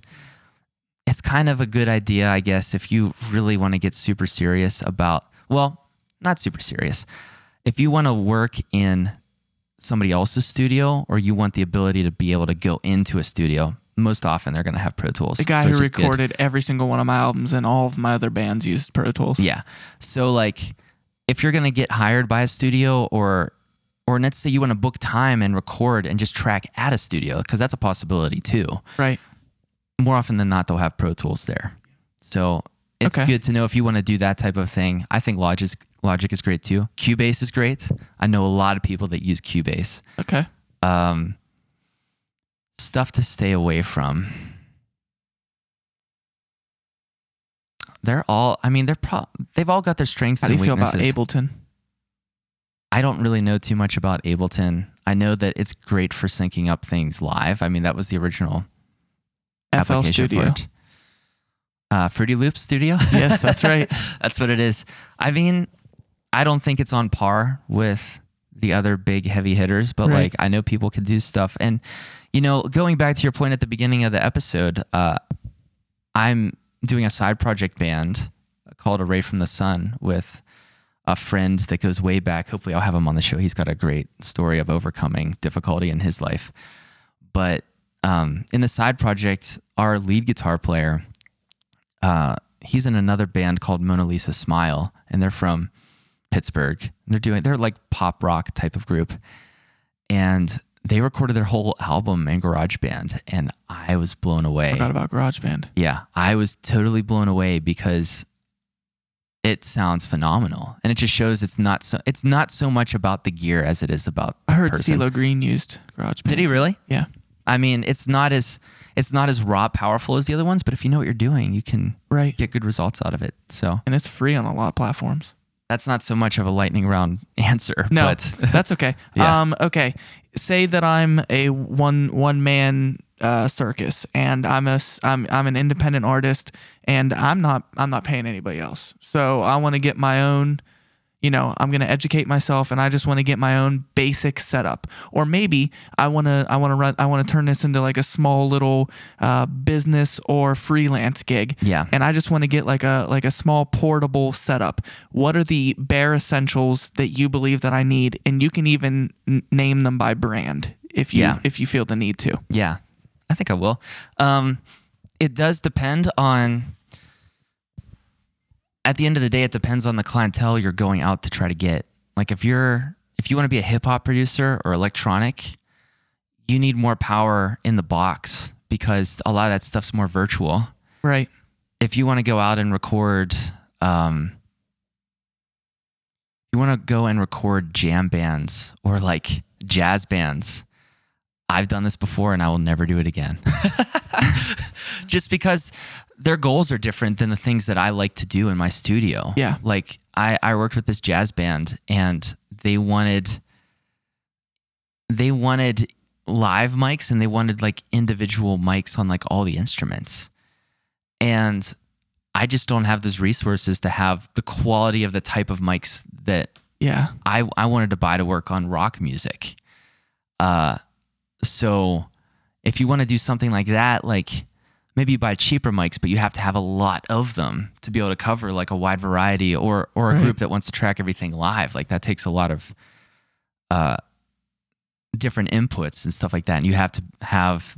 It's kind of a good idea, I guess, if you really want to get super serious about, well, not super serious. If you want to work in somebody else's studio, or you want the ability to be able to go into a studio, most often they're going to have Pro Tools. The guy so who recorded good. every single one of my albums and all of my other bands used Pro Tools. Yeah. So, like, if you're going to get hired by a studio, or or let's say you want to book time and record and just track at a studio, because that's a possibility too. Right. More often than not, they'll have Pro Tools there. So it's okay. Good to know if you want to do that type of thing. I think Logic, Logic is great too. Cubase is great. I know a lot of people that use Cubase. Okay. Um, stuff to stay away from. They're all, I mean, they're pro- they've all got their strengths and weaknesses. How do you feel about Ableton? I don't really know too much about Ableton. I know that it's great for syncing up things live. I mean, that was the original F L Studio. For it. Uh, Fruity Loops Studio? Yes, that's right. That's what it is. I mean, I don't think it's on par with the other big heavy hitters, but right. like I know people can do stuff. And, you know, going back to your point at the beginning of the episode, uh, I'm doing a side project band called Array from the Sun with a friend that goes way back. Hopefully I'll have him on the show. He's got a great story of overcoming difficulty in his life. But Um, in the side project, our lead guitar player, uh, he's in another band called Mona Lisa Smile, and they're from Pittsburgh. They're doing, they're like pop rock type of group, and they recorded their whole album in GarageBand, and I was blown away. I forgot about GarageBand. Yeah, I was totally blown away because it sounds phenomenal, and it just shows it's not so it's not so much about the gear as it is about the I heard person. CeeLo Green used GarageBand. Did he really? Yeah. I mean, it's not as it's not as raw powerful as the other ones, but if you know what you're doing, you can right. get good results out of it. So, and it's free on a lot of platforms. That's not so much of a lightning round answer. No, but that's okay. Yeah. Um, okay, say that I'm a one one man uh, circus, and I'm a I'm I'm an independent artist, and I'm not I'm not paying anybody else. So I want to get my own. You know, I'm going to educate myself, and I just want to get my own basic setup. Or maybe I want to, I want to run, I want to turn this into like a small little uh, business or freelance gig. Yeah. And I just want to get like a like a small portable setup. What are the bare essentials that you believe that I need? And you can even n- name them by brand if you yeah. if you feel the need to. Yeah, I think I will. Um, it does depend on. At the end of the day, it depends on the clientele you're going out to try to get. Like if you're, if you want to be a hip hop producer or electronic, you need more power in the box because a lot of that stuff's more virtual. Right. If you want to go out and record, um, you want to go and record jam bands or like jazz bands. I've done this before and I will never do it again. Just because their goals are different than the things that I like to do in my studio. Yeah. Like I, I worked with this jazz band and they wanted, they wanted live mics and they wanted like individual mics on like all the instruments. And I just don't have those resources to have the quality of the type of mics that yeah. I, I wanted to buy to work on rock music. Uh, so if you want to do something like that, like, maybe you buy cheaper mics, but you have to have a lot of them to be able to cover like a wide variety or or a right. group that wants to track everything live. Like that takes a lot of uh, different inputs and stuff like that. And you have to have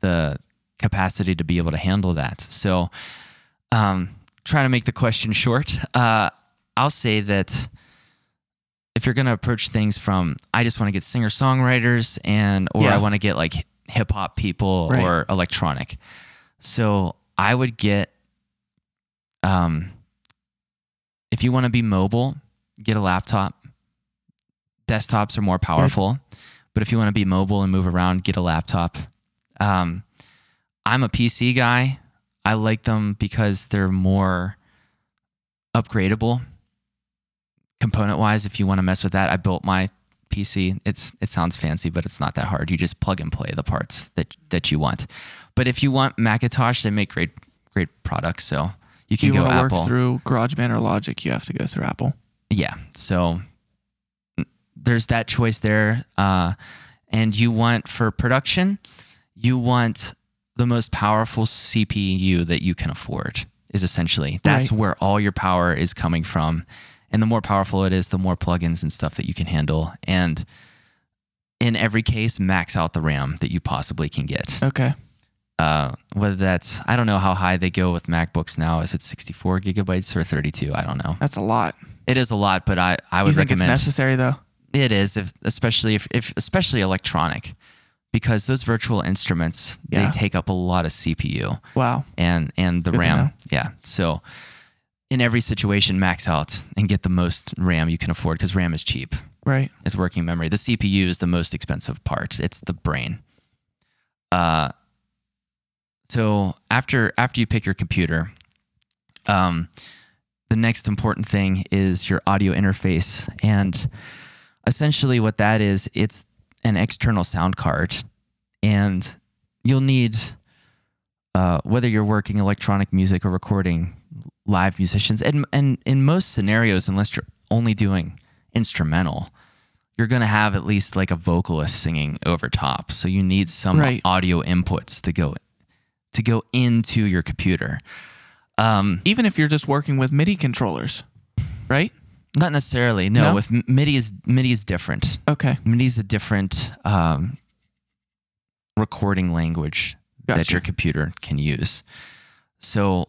the capacity to be able to handle that. So um, trying to make the question short, uh, I'll say that if you're going to approach things from, I just want to get singer-songwriters and or yeah. I want to get like hip-hop people right. or electronic. So I would get, um, if you want to be mobile, get a laptop. Desktops are more powerful, but if you want to be mobile and move around, get a laptop. Um, I'm a P C guy. I like them because they're more upgradable component wise. If you want to mess with that, I built my P C. It's it sounds fancy, but it's not that hard. You just plug and play the parts that that you want. But if you want Macintosh, they make great great products. So you can you go Apple. Work through GarageBand or Logic, you have to go through Apple. Yeah. So there's that choice there. Uh, and you want for production, you want the most powerful C P U that you can afford. Is essentially that's right. Where all your power is coming from. And the more powerful it is, the more plugins and stuff that you can handle. And in every case, max out the RAM that you possibly can get. Okay. Uh, whether that's, I don't know how high they go with MacBooks now. Is it sixty-four gigabytes or thirty-two? I don't know. That's a lot. It is a lot, but I, I would you think recommend it's necessary though. It is, if, especially if, if especially electronic, because those virtual instruments, yeah. they take up a lot of C P U. Wow. And and the Good RAM. Yeah. So in every situation, max out and get the most RAM you can afford because RAM is cheap. Right. It's working memory. The C P U is the most expensive part. It's the brain. Uh, so after after you pick your computer, um, the next important thing is your audio interface. And essentially what that is, it's an external sound card. And you'll need, uh, whether you're working electronic music or recording live musicians, and and in most scenarios, unless you're only doing instrumental, you're going to have at least like a vocalist singing over top. So you need some right. audio inputs to go to go into your computer. Um, Even if you're just working with MIDI controllers, right? Not necessarily. No, no? with MIDI is MIDI is different. Okay, MIDI is a different um, recording language gotcha. That your computer can use. So.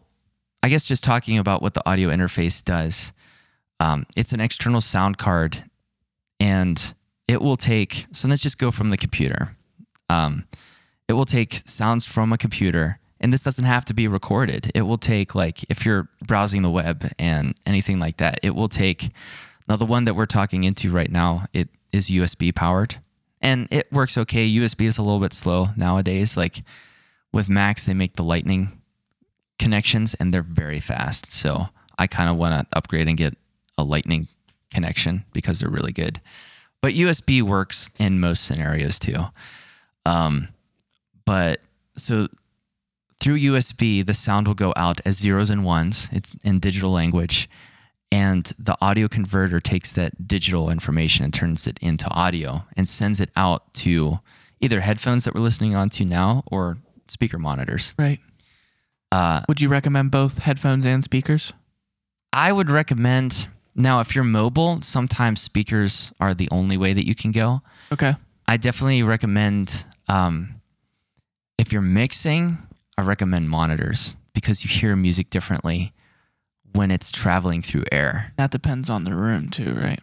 I guess just talking about what the audio interface does, um, it's an external sound card, and it will take, so let's just go from the computer. Um, it will take sounds from a computer, and this doesn't have to be recorded. It will take, like, if you're browsing the web and anything like that, it will take, now the one that we're talking into right now, it is U S B powered, and it works okay. U S B is a little bit slow nowadays. Like with Macs, they make the Lightning connections and they're very fast. So I kind of want to upgrade and get a Lightning connection because they're really good. But U S B works in most scenarios too. Um, but so through U S B, the sound will go out as zeros and ones. It's in digital language. And the audio converter takes that digital information and turns it into audio and sends it out to either headphones that we're listening on to now or speaker monitors. Right. Uh, would you recommend both headphones and speakers? I would recommend, now if you're mobile, sometimes speakers are the only way that you can go. Okay. I definitely recommend, um, if you're mixing, I recommend monitors because you hear music differently when it's traveling through air. That depends on the room too, right?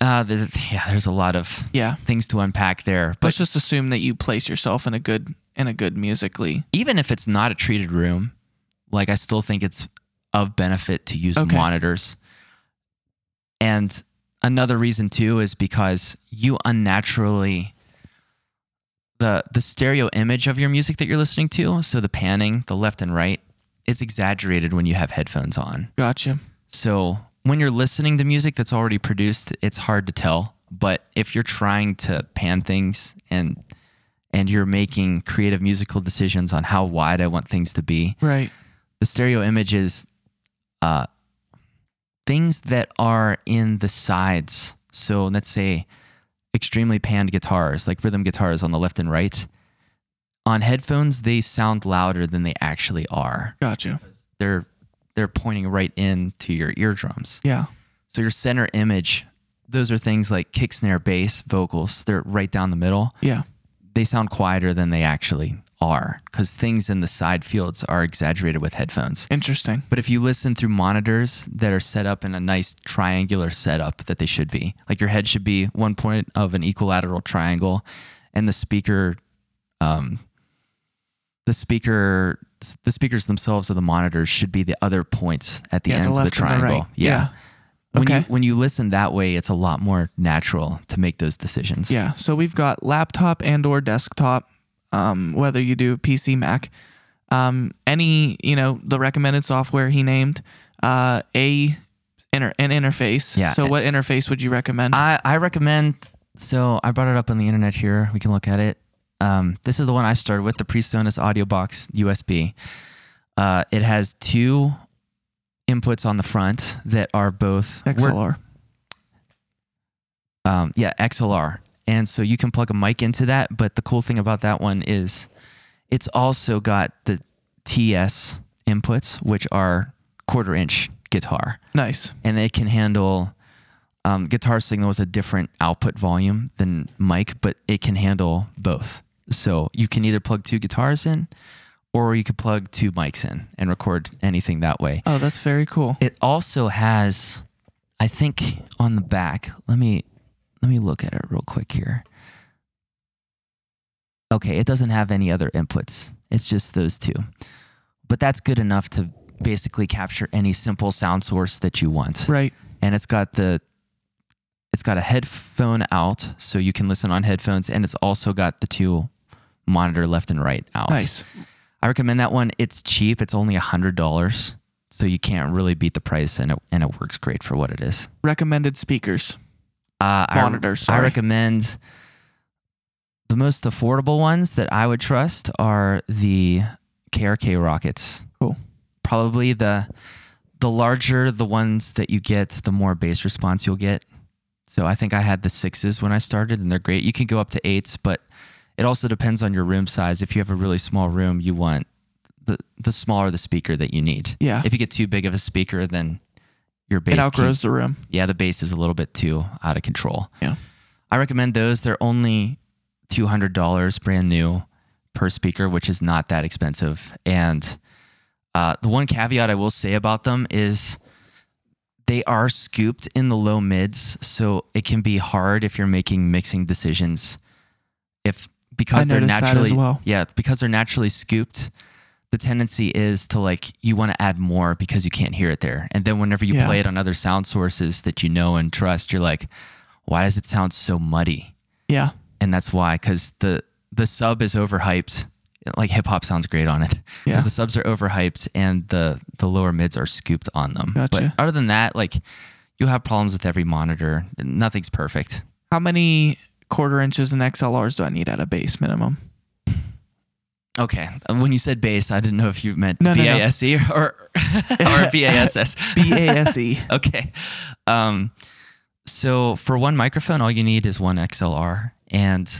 Uh, there's, yeah, there's a lot of yeah. things to unpack there. But let's just assume that you place yourself in a good... in a good musically. Even if it's not a treated room, like I still think it's of benefit to use okay. monitors. And another reason too is because you unnaturally, the the stereo image of your music that you're listening to, so the panning, the left and right, it's exaggerated when you have headphones on. Gotcha. So when you're listening to music that's already produced, it's hard to tell. But if you're trying to pan things and... and you're making creative musical decisions on how wide I want things to be. Right. The stereo image is uh, things that are in the sides. So let's say extremely panned guitars, like rhythm guitars on the left and right. On headphones, they sound louder than they actually are. Gotcha. They're they're pointing right into your eardrums. Yeah. So your center image, those are things like kick, snare, bass, vocals. They're right down the middle. Yeah. They sound quieter than they actually are because things in the side fields are exaggerated with headphones. Interesting. But if you listen through monitors that are set up in a nice triangular setup that they should be, like your head should be one point of an equilateral triangle and the speaker, um, the speaker, the speakers themselves or the monitors should be the other points at the yeah, ends the of the triangle. The right. Yeah. yeah. When, okay. you, when you listen that way, it's a lot more natural to make those decisions. Yeah. So we've got laptop and or desktop, um, whether you do P C, Mac, um, any, you know, the recommended software he named, uh, a inter- an interface. Yeah. So what interface would you recommend? I, I recommend So I brought it up on the internet here. We can look at it. Um, this is the one I started with, the PreSonus AudioBox U S B. Uh, it has two inputs on the front that are both X L R. Um, yeah, X L R. And so you can plug a mic into that, but the cool thing about that one is it's also got the T S inputs, which are quarter inch guitar. Nice. And they can handle um, guitar signal is a different output volume than mic, but it can handle both. So you can either plug two guitars in, or you could plug two mics in and record anything that way. Oh, that's very cool. It also has, I think, on the back. Let me let me look at it real quick here. Okay, it doesn't have any other inputs. It's just those two. But that's good enough to basically capture any simple sound source that you want. Right. And it's got the it's got a headphone out, so you can listen on headphones, and it's also got the two monitor left and right out. Nice. I recommend that one. It's cheap. It's only one hundred dollars. So you can't really beat the price, and it, and it works great for what it is. Recommended speakers. Uh, Monitors. I, re- I recommend the most affordable ones that I would trust are the K R K Rockets. Cool. Probably the the larger the ones that you get, the more bass response you'll get. So I think I had the sixes when I started, and they're great. You can go up to eights, but it also depends on your room size. If you have a really small room, you want the, the smaller the speaker that you need. Yeah. If you get too big of a speaker, then your bass... It outgrows can, the room. Yeah, the bass is a little bit too out of control. Yeah. I recommend those. They're only two hundred dollars brand new per speaker, which is not that expensive. And uh, the one caveat I will say about them is they are scooped in the low mids, so it can be hard if you're making mixing decisions. If... Because they're naturally, well. yeah, because they're naturally scooped, the tendency is to like, you want to add more because you can't hear it there. And then whenever you yeah. play it on other sound sources that you know and trust, you're like, why does it sound so muddy? Yeah. And that's why, because the, the sub is overhyped. Like hip hop sounds great on it. Yeah. Because the subs are overhyped and the, the lower mids are scooped on them. Gotcha. But other than that, like you'll have problems with every monitor. Nothing's perfect. How many quarter inches and X L Rs do I need at a bass minimum? Okay. When you said bass, I didn't know if you meant no, B A S E no, no. or or B A S S. B A S E. Okay. Um, so for one microphone, all you need is one X L R. And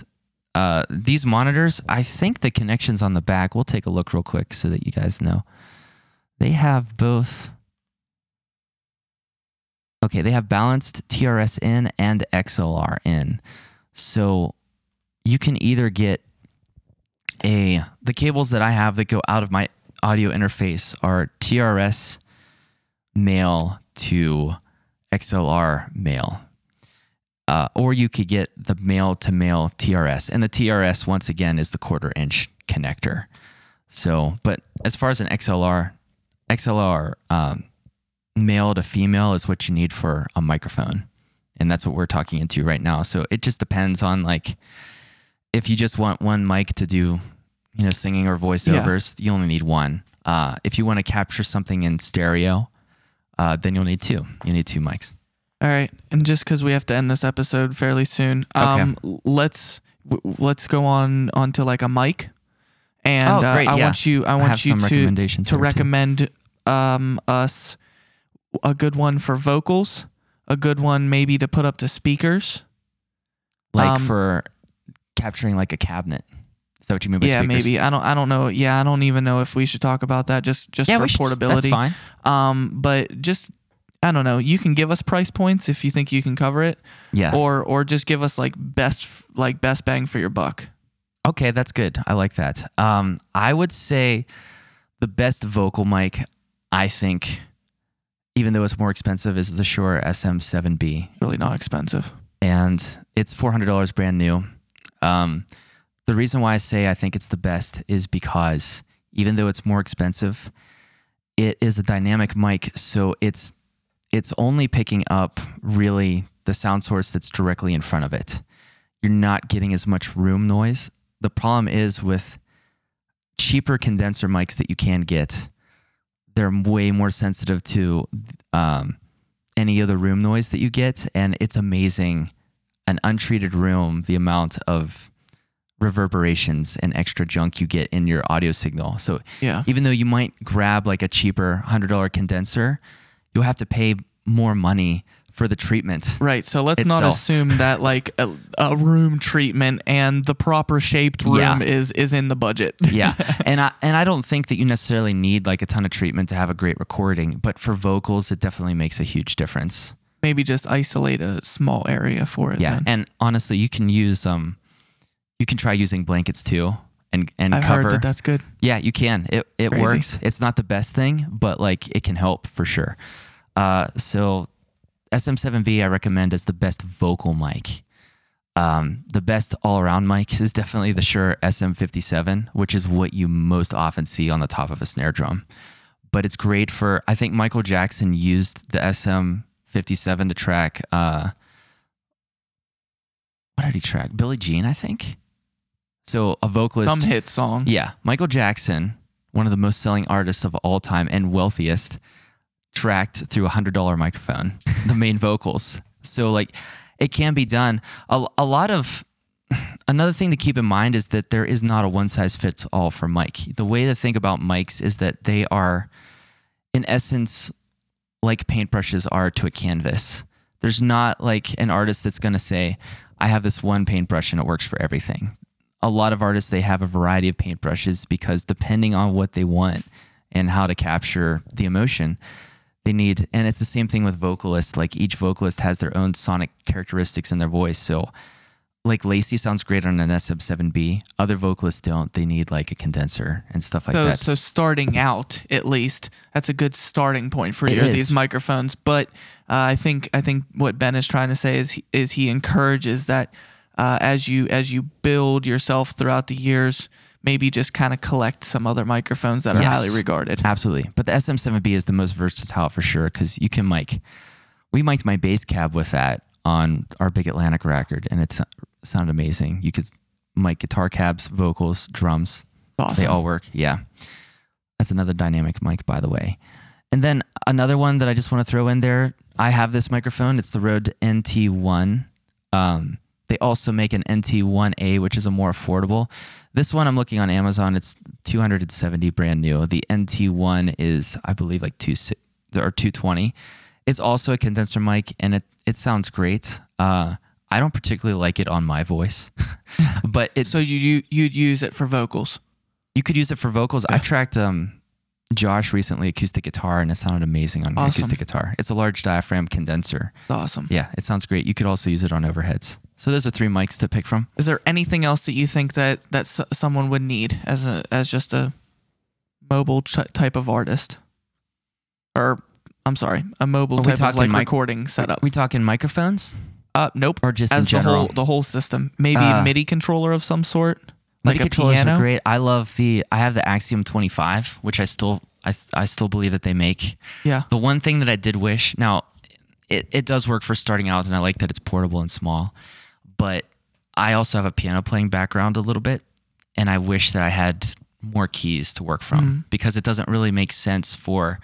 uh, these monitors, I think the connections on the back, we'll take a look real quick so that you guys know. They have both... Okay, they have balanced T R S in and X L R in. So you can either get a, the cables that I have that go out of my audio interface are T R S male to X L R male, uh, or you could get the male to male T R S. And the T R S, once again, is the quarter inch connector. So, but as far as an X L R, X L R um, male to female is what you need for a microphone. And that's what we're talking into right now. So it just depends on like, if you just want one mic to do, you know, singing or voiceovers, yeah. you only need one. Uh, if you want to capture something in stereo, uh, then you'll need two. You need two mics. All right. And just because we have to end this episode fairly soon, um, okay. let's w- let's go on onto like a mic. And oh, uh, I yeah. want you, I want I you to to recommend um, us a good one for vocals. A good one maybe to put up to speakers. Like um, for capturing like a cabinet. Is that what you mean by yeah, speakers? Yeah, maybe. I don't I don't know. Yeah, I don't even know if we should talk about that just, just yeah, for portability. Should. That's fine. Um, but just, I don't know. You can give us price points if you think you can cover it. Yeah. Or or just give us like best like best bang for your buck. Okay, that's good. I like that. Um, I would say the best vocal mic, I think... even though it's more expensive, is the Shure S M seven B. Really not expensive. And it's four hundred dollars brand new. Um, the reason why I say I think it's the best is because even though it's more expensive, it is a dynamic mic, so it's it's only picking up really the sound source that's directly in front of it. You're not getting as much room noise. The problem is with cheaper condenser mics that you can get, they're way more sensitive to um, any other room noise that you get. And it's amazing an untreated room the amount of reverberations and extra junk you get in your audio signal. So yeah. even though you might grab like a cheaper one hundred dollar condenser, you'll have to pay more money for the treatment. Right. So let's itself. not assume that like a, a room treatment and the proper shaped room yeah. is is in the budget. yeah. And I and I don't think that you necessarily need like a ton of treatment to have a great recording, but for vocals it definitely makes a huge difference. Maybe just isolate a small area for it. Yeah. Then. And honestly, you can use um you can try using blankets too and and I've cover. Heard that that's good. Yeah, you can. It it Crazy. works. It's not the best thing, but like it can help for sure. Uh so S M seven B I recommend as the best vocal mic. Um, the best all-around mic is definitely the Shure S M fifty-seven, which is what you most often see on the top of a snare drum. But it's great for, I think Michael Jackson used the S M fifty-seven to track, uh, what did he track? Billie Jean, I think. So a vocalist. Some hit song. Yeah. Michael Jackson, one of the most selling artists of all time and wealthiest, tracked through a one hundred dollar microphone, the main vocals. So like it can be done. A, a lot of, another thing to keep in mind is that there is not a one size fits all for mic. The way to think about mics is that they are in essence like paintbrushes are to a canvas. There's not like an artist that's going to say, I have this one paintbrush and it works for everything. A lot of artists, they have a variety of paintbrushes because depending on what they want and how to capture the emotion, they need, and it's the same thing with vocalists. Like each vocalist has their own sonic characteristics in their voice. So like Lacey sounds great on an S M seven B. Other vocalists don't. They need like a condenser and stuff like so, that. So starting out, at least, that's a good starting point for your, these microphones. But uh, I think I think what Ben is trying to say is he, is he encourages that uh, as you as you build yourself throughout the years, maybe just kind of collect some other microphones that are yes, highly regarded. Absolutely. But the S M seven B is the most versatile for sure because you can mic. We mic'd my bass cab with that on our Big Atlantic record and it sounded amazing. You could mic guitar cabs, vocals, drums. Awesome. They all work. Yeah. That's another dynamic mic, by the way. And then another one that I just want to throw in there, I have this microphone. It's the Rode N T one. Um, they also make an N T one A, which is a more affordable. This one I'm looking on Amazon. It's two hundred seventy brand new. The N T one is, I believe, like two or two twenty. It's also a condenser mic, and it, it sounds great. Uh, I don't particularly like it on my voice, but it. So you, you you'd use it for vocals. You could use it for vocals. Yeah. I tracked um, Josh recently acoustic guitar, and it sounded amazing on awesome. acoustic guitar. It's a large diaphragm condenser. That's awesome. Yeah, it sounds great. You could also use it on overheads. So those are three mics to pick from. Is there anything else that you think that, that s- someone would need as a as just a mobile ch- type of artist? Or, I'm sorry, a mobile are type of like mic- recording setup? We talking microphones? Uh, nope. Or just as in general? The whole, the whole system. Maybe uh, a MIDI controller of some sort? Like MIDI a controllers piano? Are great. I love the, I have the Axiom twenty-five, which I still, I, I still believe that they make. Yeah. The one thing that I did wish, now, it, it does work for starting out, and I like that it's portable and small. But I also have a piano playing background a little bit, and I wish that I had more keys to work from mm-hmm. because it doesn't really make sense for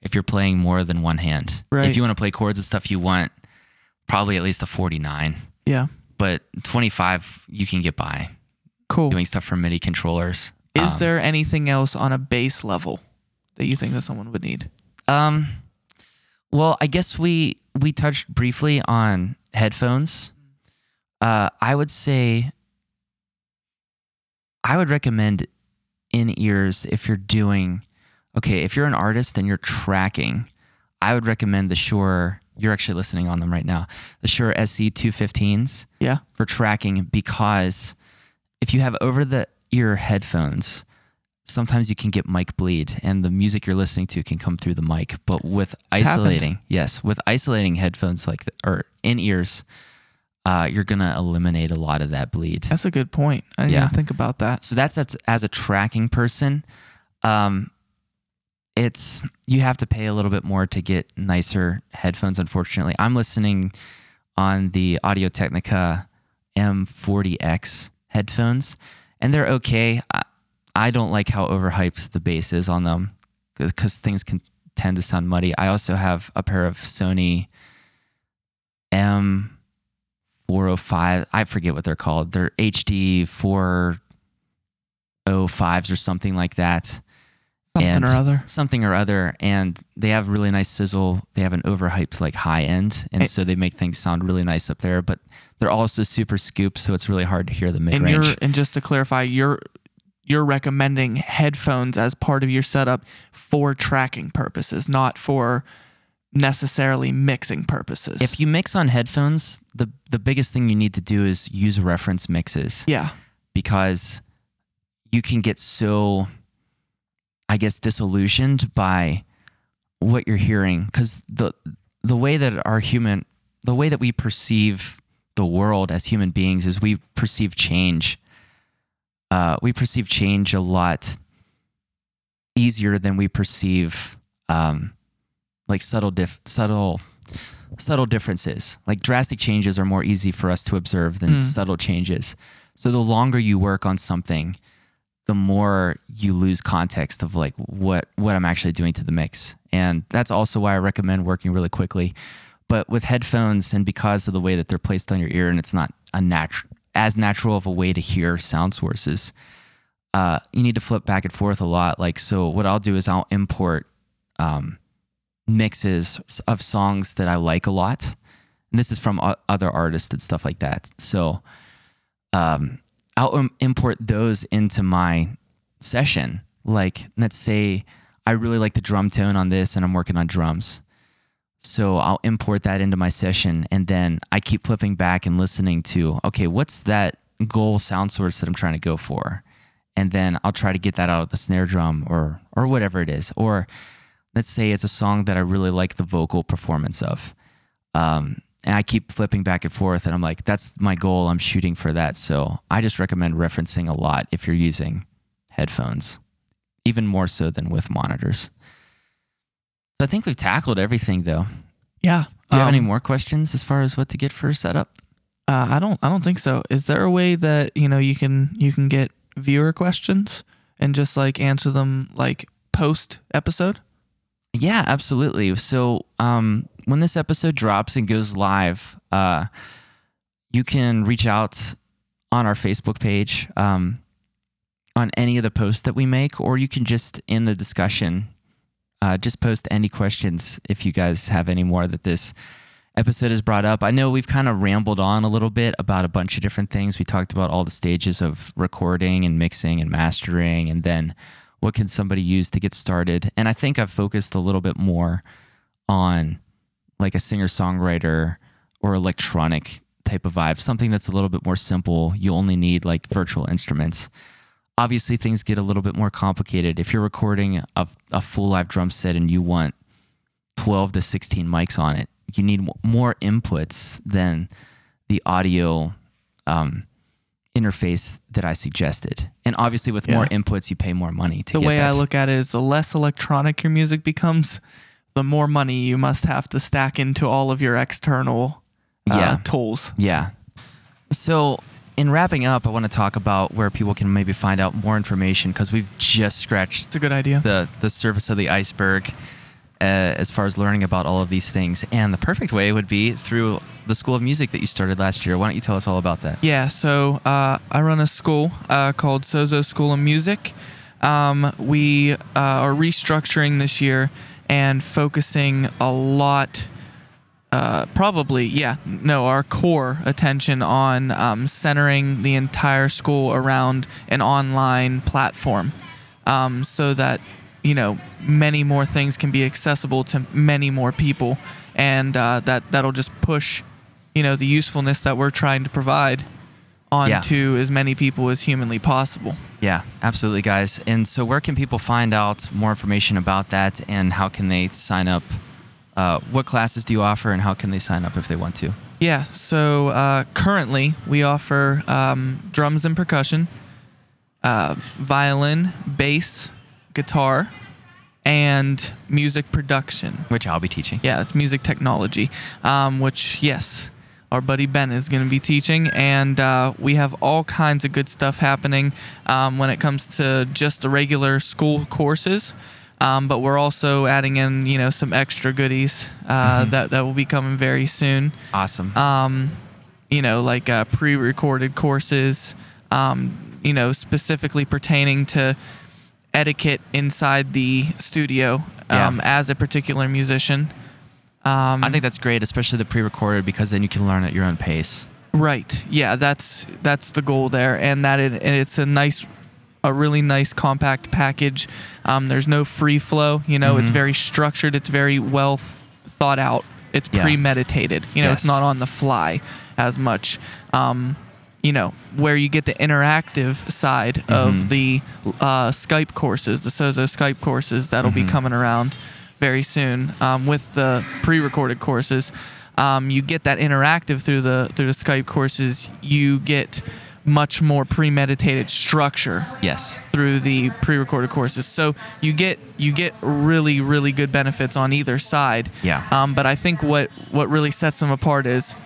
if you're playing more than one hand. Right. If you want to play chords and stuff, you want probably at least a forty-nine. Yeah. But twenty-five, you can get by. Cool. Doing stuff for MIDI controllers. Is um, there anything else on a bass level that you think that someone would need? Um. Well, I guess we we touched briefly on headphones. Uh, I would say I would recommend in-ears if you're doing, okay, if you're an artist and you're tracking, I would recommend the Shure, you're actually listening on them right now, the Shure S C two fifteens yeah. for tracking because if you have over-the-ear headphones, sometimes you can get mic bleed and the music you're listening to can come through the mic. But with isolating, Happened. yes, with isolating headphones like the, or in-ears, Uh, you're going to eliminate a lot of that bleed. That's a good point. I didn't yeah. even think about that. So that's, that's as a tracking person, um, it's you have to pay a little bit more to get nicer headphones, unfortunately. I'm listening on the Audio-Technica M forty X headphones, and they're okay. I, I don't like how overhyped the bass is on them because things can tend to sound muddy. I also have a pair of Sony M... four oh five. I forget what they're called. They're H D four oh fives or something like that. Something or other. Something or other. And they have really nice sizzle. They have an overhyped like high end. And it, so they make things sound really nice up there. But they're also super scooped, so it's really hard to hear the mid-range. And, you're, and just to clarify, you're you're recommending headphones as part of your setup for tracking purposes, not for necessarily mixing purposes. If you mix on headphones, the the biggest thing you need to do is use reference mixes. Yeah. Because you can get so... I guess disillusioned by what you're hearing, because the the way that our human, the way that we perceive the world as human beings is we perceive change. Uh, we perceive change a lot easier than we perceive um, like subtle dif- subtle subtle differences. Like drastic changes are more easy for us to observe than mm. subtle changes. So the longer you work on something, the more you lose context of like what, what I'm actually doing to the mix. And that's also why I recommend working really quickly. But with headphones, and because of the way that they're placed on your ear and it's not a natu- as natural of a way to hear sound sources, uh, you need to flip back and forth a lot. Like, so what I'll do is I'll import um, mixes of songs that I like a lot. And this is from o- other artists and stuff like that. So, um, I'll import those into my session. Like, let's say I really like the drum tone on this and I'm working on drums. So I'll import that into my session, and then I keep flipping back and listening to, okay, what's that goal sound source that I'm trying to go for? And then I'll try to get that out of the snare drum or or whatever it is. Or let's say it's a song that I really like the vocal performance of. Um And I keep flipping back and forth, and I'm like, that's my goal. I'm shooting for that. So I just recommend referencing a lot if you're using headphones, even more so than with monitors. So I think we've tackled everything, though. Yeah. Do you um, have any more questions as far as what to get for a setup? Uh, I don't. I don't think so. Is there a way that you know you can you can get viewer questions and just like answer them like post episode? Yeah, absolutely. So um, when this episode drops and goes live, uh, you can reach out on our Facebook page um, on any of the posts that we make, or you can just in the discussion, uh, just post any questions if you guys have any more that this episode has brought up. I know we've kind of rambled on a little bit about a bunch of different things. We talked about all the stages of recording and mixing and mastering, and then what can somebody use to get started? And I think I've focused a little bit more on like a singer-songwriter or electronic type of vibe, something that's a little bit more simple. You only need like virtual instruments. Obviously, things get a little bit more complicated. If you're recording a, a full live drum set and you want twelve to sixteen mics on it, you need more inputs than the audio um interface that I suggested. And obviously with yeah. more inputs, you pay more money to the get way that. I look at it is the less electronic your music becomes, the more money you must have to stack into all of your external uh, yeah. tools. Yeah. So in wrapping up, I want to talk about where people can maybe find out more information, because we've just scratched it's a good idea. the, the surface of the iceberg uh, as far as learning about all of these things. And the perfect way would be through the School of Music that you started last year. Why don't you tell us all about that? Yeah, so uh, I run a school uh, called Sozo School of Music. Um, we uh, are restructuring this year and focusing a lot, uh, probably, yeah, no, our core attention on um, centering the entire school around an online platform um, so that, you know, many more things can be accessible to many more people. And uh, that, that'll just push you know, the usefulness that we're trying to provide onto yeah. as many people as humanly possible. Yeah, absolutely, guys. And so where can people find out more information about that, and how can they sign up? Uh, what classes do you offer, and how can they sign up if they want to? Yeah, so uh, currently we offer um, drums and percussion, uh, violin, bass, guitar, and music production. Which I'll be teaching. Yeah, it's music technology, um, which, yes... our buddy Ben is going to be teaching, and uh, we have all kinds of good stuff happening um, when it comes to just the regular school courses. Um, but we're also adding in, you know, some extra goodies uh, mm-hmm. that that will be coming very soon. Awesome. Um, you know, like uh, pre-recorded courses, um, you know, specifically pertaining to etiquette inside the studio um, yeah. as a particular musician. Um, I think that's great, especially the pre-recorded, because then you can learn at your own pace. Right. Yeah, that's that's the goal there, and that it, and it's a nice, a really nice compact package. Um, there's no free flow. You know, mm-hmm. It's very structured. It's very well th- thought out. It's yeah. premeditated. You know, yes. It's not on the fly as much. Um, you know, where you get the interactive side mm-hmm. of the uh, Skype courses, the Sozo Skype courses that'll mm-hmm. be coming around very soon um, with the pre-recorded courses. Um, you get that interactive through the through the Skype courses. You get much more premeditated structure. Yes. Through the pre-recorded courses, so you get you get really really good benefits on either side. Yeah. Um, but I think what what really sets them apart is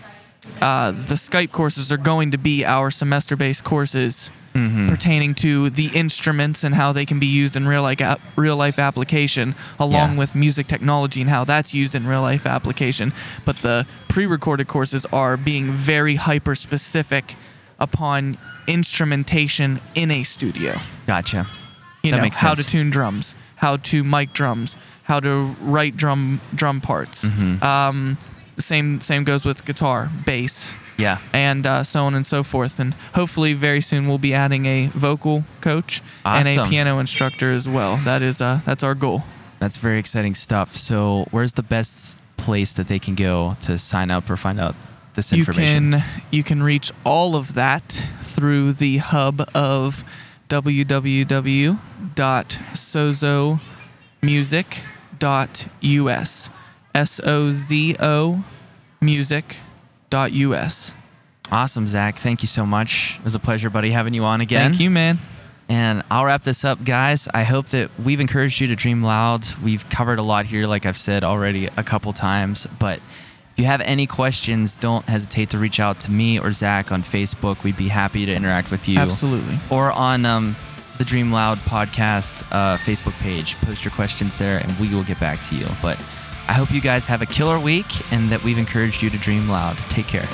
uh, the Skype courses are going to be our semester-based courses mm-hmm. pertaining to the instruments and how they can be used in real like ap- real life application, along yeah. with music technology and how that's used in real life application. But the pre-recorded courses are being very hyper specific upon instrumentation in a studio. Gotcha. You that know, makes sense. How to tune drums, how to mic drums, how to write drum drum parts. Mm-hmm. Um, same same goes with guitar, bass, yeah, and uh, so on and so forth. And hopefully very soon we'll be adding a vocal coach awesome. and a piano instructor as well. That is uh, that's our goal. That's very exciting stuff. So where's the best place that they can go to sign up or find out this information? You can, you can reach all of that through the hub of w w w dot sozo music dot u s. S O Z O music dot u s. Awesome, Zach. Thank you so much. It was a pleasure, buddy, having you on again. Thank you, man. And I'll wrap this up, guys. I hope that we've encouraged you to dream loud. We've covered a lot here, like I've said already a couple times, but if you have any questions, don't hesitate to reach out to me or Zach on Facebook. We'd be happy to interact with you. Absolutely. Or on um, the Dream Loud podcast uh, Facebook page. Post your questions there, and we will get back to you. But I hope you guys have a killer week and that we've encouraged you to dream loud. Take care.